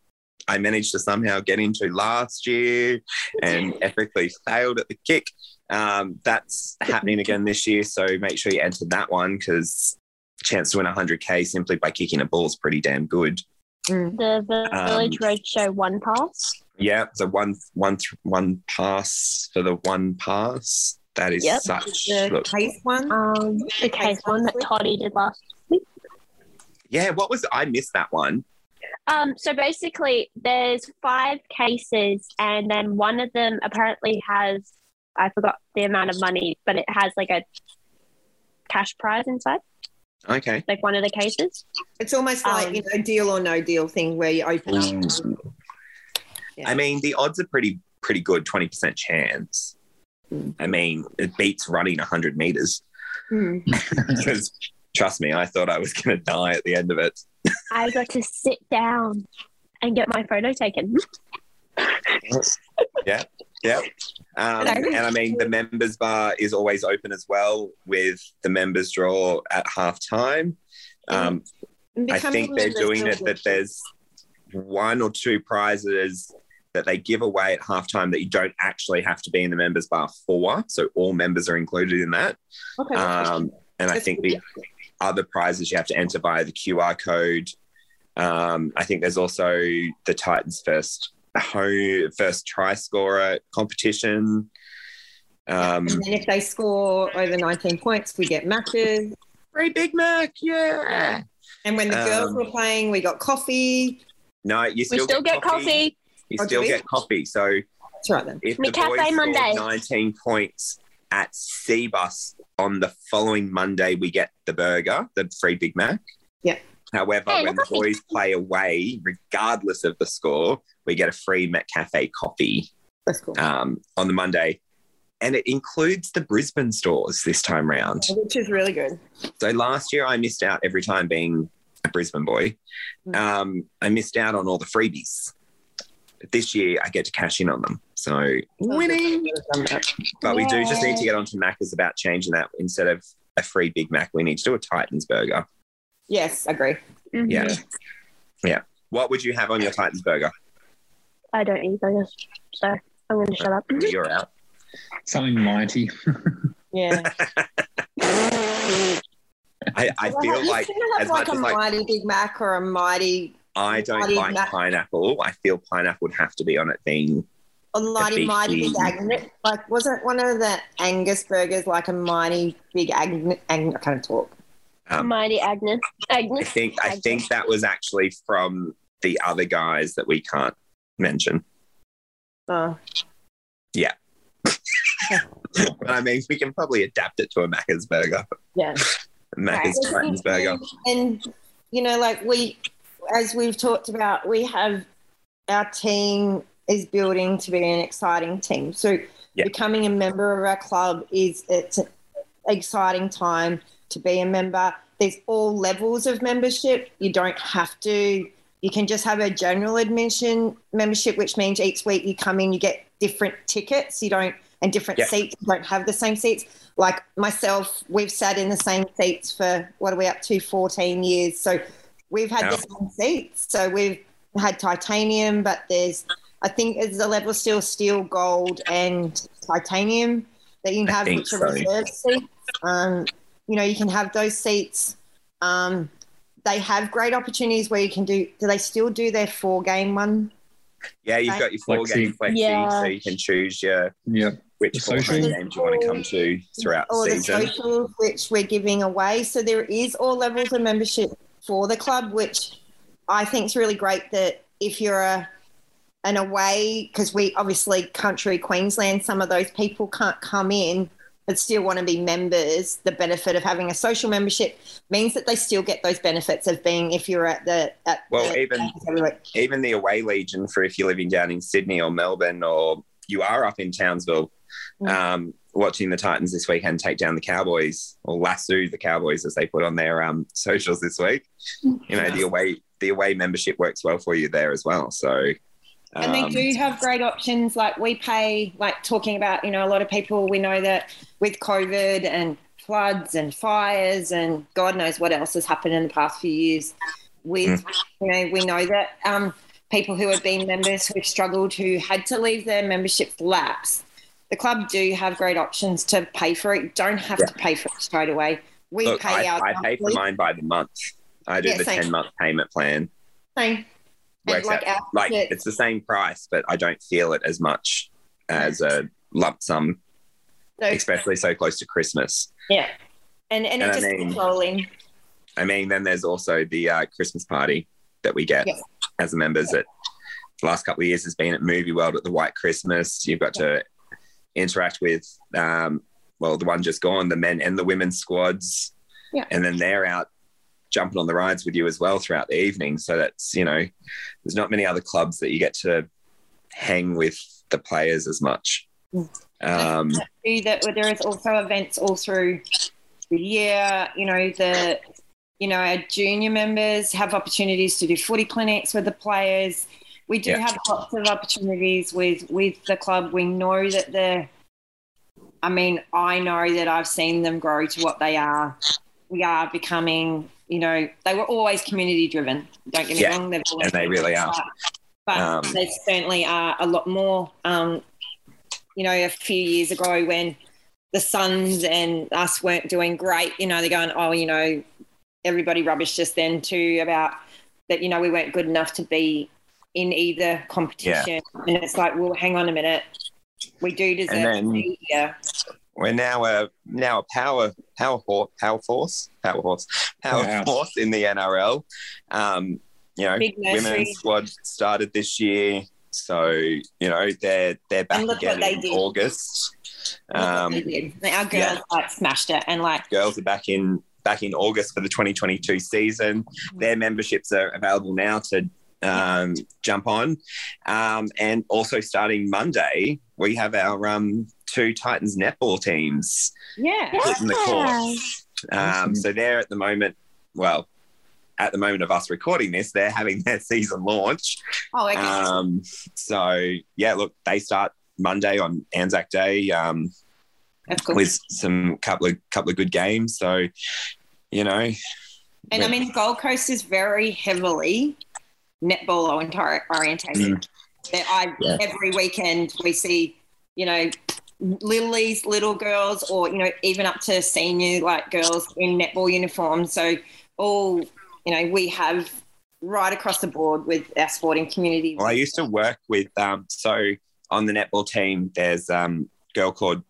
I managed to somehow get into last year and epically failed at the kick. Um, that's happening again this year, so make sure you enter that one, because chance to win one hundred K simply by kicking a ball is pretty damn good. Mm. The, the um, Village Roadshow one pass. Yeah, the one, one, one pass for the one pass. That is yep. such... The look. case one? Um, the, the case, case one that Toddy did last week. Yeah, what was... I missed that one. Um, so basically, there's five cases, and then one of them apparently has... I forgot the amount of money, but it has, like, a cash prize inside. Okay. Like, one of the cases. It's almost like, um, you know, deal or no deal thing where you open mm. up. Yeah. I mean, the odds are pretty... pretty good twenty percent chance. Mm. I mean, it beats running one hundred metres. Mm. Because, trust me, I thought I was going to die at the end of it. I got to sit down and get my photo taken. Yeah, yeah. Um, and I mean, the members bar is always open as well, with the members draw at half time. Um, I think they're doing it that there's one or two prizes that they give away at halftime that you don't actually have to be in the members bar for. So all members are included in that. Okay. Um, and I think the other prizes you have to enter via the Q R code. Um, I think there's also the Titans first home first try scorer competition. Um, and then if they score over nineteen points, we get matches. Free Big Mac, yeah. And when the girls um, were playing, we got coffee. No, you still, we still get, get coffee. coffee. You or still get coffee. So that's right then. If the boys Monday. nineteen points at Seabus on the following Monday, we get the burger, the free Big Mac. Yeah. However, hey, when the coffee. boys play away, regardless of the score, we get a free McCafe coffee. That's cool. Um, on the Monday. And it includes the Brisbane stores this time round. Which is really good. So last year I missed out every time being a Brisbane boy. Mm. Um, I missed out on all the freebies. This year I get to cash in on them. So winning. But we do just need to get onto Macca's about changing that. Instead of a free Big Mac, we need to do a Titans burger. Yes, agree. Mm-hmm. Yeah. Yeah. What would you have on your Titans burger? I don't eat burgers. So I'm going to shut up. You're out. Something mighty. Yeah. I, I well, feel like as like much a as like, mighty Big Mac or a mighty. I don't mighty like Mac. Pineapple. I feel pineapple would have to be on it being a mighty, mighty big agnet. Like, wasn't one of the Angus burgers like a mighty big agnet? Ag- I can't talk. Um, mighty Agnes. Agnes. I think I Agnes. think that was actually from the other guys that we can't mention. Oh. Yeah. But I mean, we can probably adapt it to a Macca's burger. Yeah. Macca's right. Titans burger. And, you know, like we, as we've talked about, we have our team is building to be an exciting team. So yeah. becoming a member of our club is it's an exciting time to be a member. There's all levels of membership. You don't have to. You can just have a general admission membership, which means each week you come in, you get different tickets. You don't. And different yep. seats don't have the same seats. Like myself, we've sat in the same seats for, what are we up to, fourteen years. So we've had oh. the same seats. So we've had titanium, but there's, I think there's the level still steel, gold and titanium that you can have, which are reserved seats. Um, you know, you can have those seats. Um, they have great opportunities where you can do, do they still do their four-game one? Yeah, you've got your four-game flexi, yeah. so you can choose your yeah. which social games you want to come to throughout the season. Or the socials, which we're giving away. So there is all levels of membership for the club, which I think is really great that if you're a, an away, because we obviously country, Queensland, some of those people can't come in but still want to be members, the benefit of having a social membership means that they still get those benefits of being, if you're at the... At well, the, even even the away legion for if you're living down in Sydney or Melbourne or you are up in Townsville, mm. um, watching the Titans this weekend take down the Cowboys or lasso the Cowboys as they put on their um, socials this week. You know, yeah. the away the away membership works well for you there as well, so... And they do have great options. Like we pay, like talking about, you know, a lot of people, we know that with COVID and floods and fires and God knows what else has happened in the past few years with, mm. you know, we know that um, people who have been members who struggled, who had to leave their membership lapse, the club do have great options to pay for it. You don't have yeah. to pay for it straight away. We Look, pay I, our I pay for mine by the month. I do yeah, the same. ten-month payment plan. Same. Works like, out. like it's the same price, but I don't feel it as much as a lump sum, so, especially so close to Christmas. Yeah, and and, and it just I mean, rolling. I mean, then there's also the uh, Christmas party that we get yes. as members. That the last couple of years has been at Movie World at the White Christmas. You've got yeah. to interact with um, well, the one just gone, the men and the women's squads, yeah. and then they're out jumping on the rides with you as well throughout the evening. So that's, you know, there's not many other clubs that you get to hang with the players as much. Um, that there is also events all through the year. You know, the you know our junior members have opportunities to do footy clinics with the players. We do yeah. have lots of opportunities with, with the club. We know that the – I mean, I know that I've seen them grow to what they are. We are becoming, you know, they were always community-driven. Don't get me yeah. wrong. And they really are. But um, they certainly are a lot more, um, you know, a few years ago when the Suns and us weren't doing great, you know, they're going, oh, you know, everybody rubbish just then too about that, you know, we weren't good enough to be – in either competition. Yeah. And it's like, well, hang on a minute. We do deserve to be here. We're now a now a power power horse power force. Power horse. Power wow. force in the N R L. Um, you know, women's squad started this year. So, you know, they're they're back again in did. August. Um they did. Our girls yeah. like smashed it and like girls are back in back in August for the twenty twenty-two season. Mm-hmm. Their memberships are available now to Um, jump on um, and also starting Monday we have our um, two Titans netball teams yeah hitting the course um, so they're at the moment well at the moment of us recording this they're having their season launch oh okay. um, so yeah look they start Monday on Anzac Day um, That's cool. with some couple of couple of good games so you know and I mean Gold Coast is very heavily netball orientated. Mm. That I yeah. every weekend we see, you know, lilies, little girls, or you know, even up to senior like girls in netball uniforms. So all you know, we have right across the board with our sporting community. Well, I used to work with um, so on the netball team. There's um, a girl called,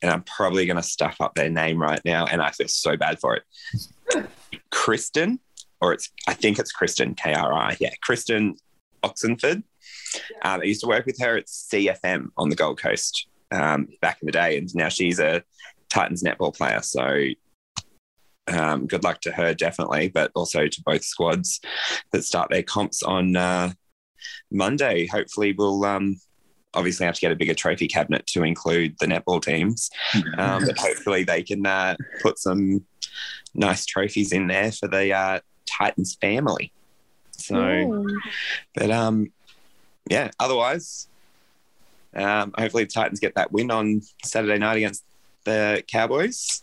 and I'm probably going to stuff up their name right now, and I feel so bad for it. Kristen. Or it's, I think it's Kristen, K R I, yeah, Kristen Oxenford. Um, I used to work with her at C F M on the Gold Coast um, back in the day, and now she's a Titans netball player. So um, good luck to her, definitely, but also to both squads that start their comps on uh, Monday. Hopefully we'll um, obviously have to get a bigger trophy cabinet to include the netball teams, um, but hopefully they can uh, put some nice trophies in there for the uh, – Titans family. So Ooh. but um yeah otherwise um hopefully the Titans get that win on Saturday night against the Cowboys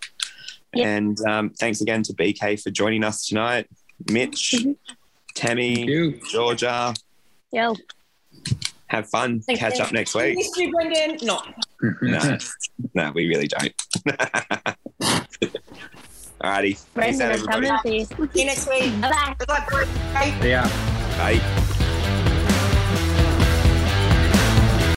yep. and um thanks again to B K for joining us tonight. Mitch, mm-hmm. Tammy, Georgia, Yo. have fun. Thank catch you. Up next week. Miss you, Brendan. No. no no we really don't. Alrighty. Peace out, everybody. See you next week. Bye. Bye. Bye. Bye.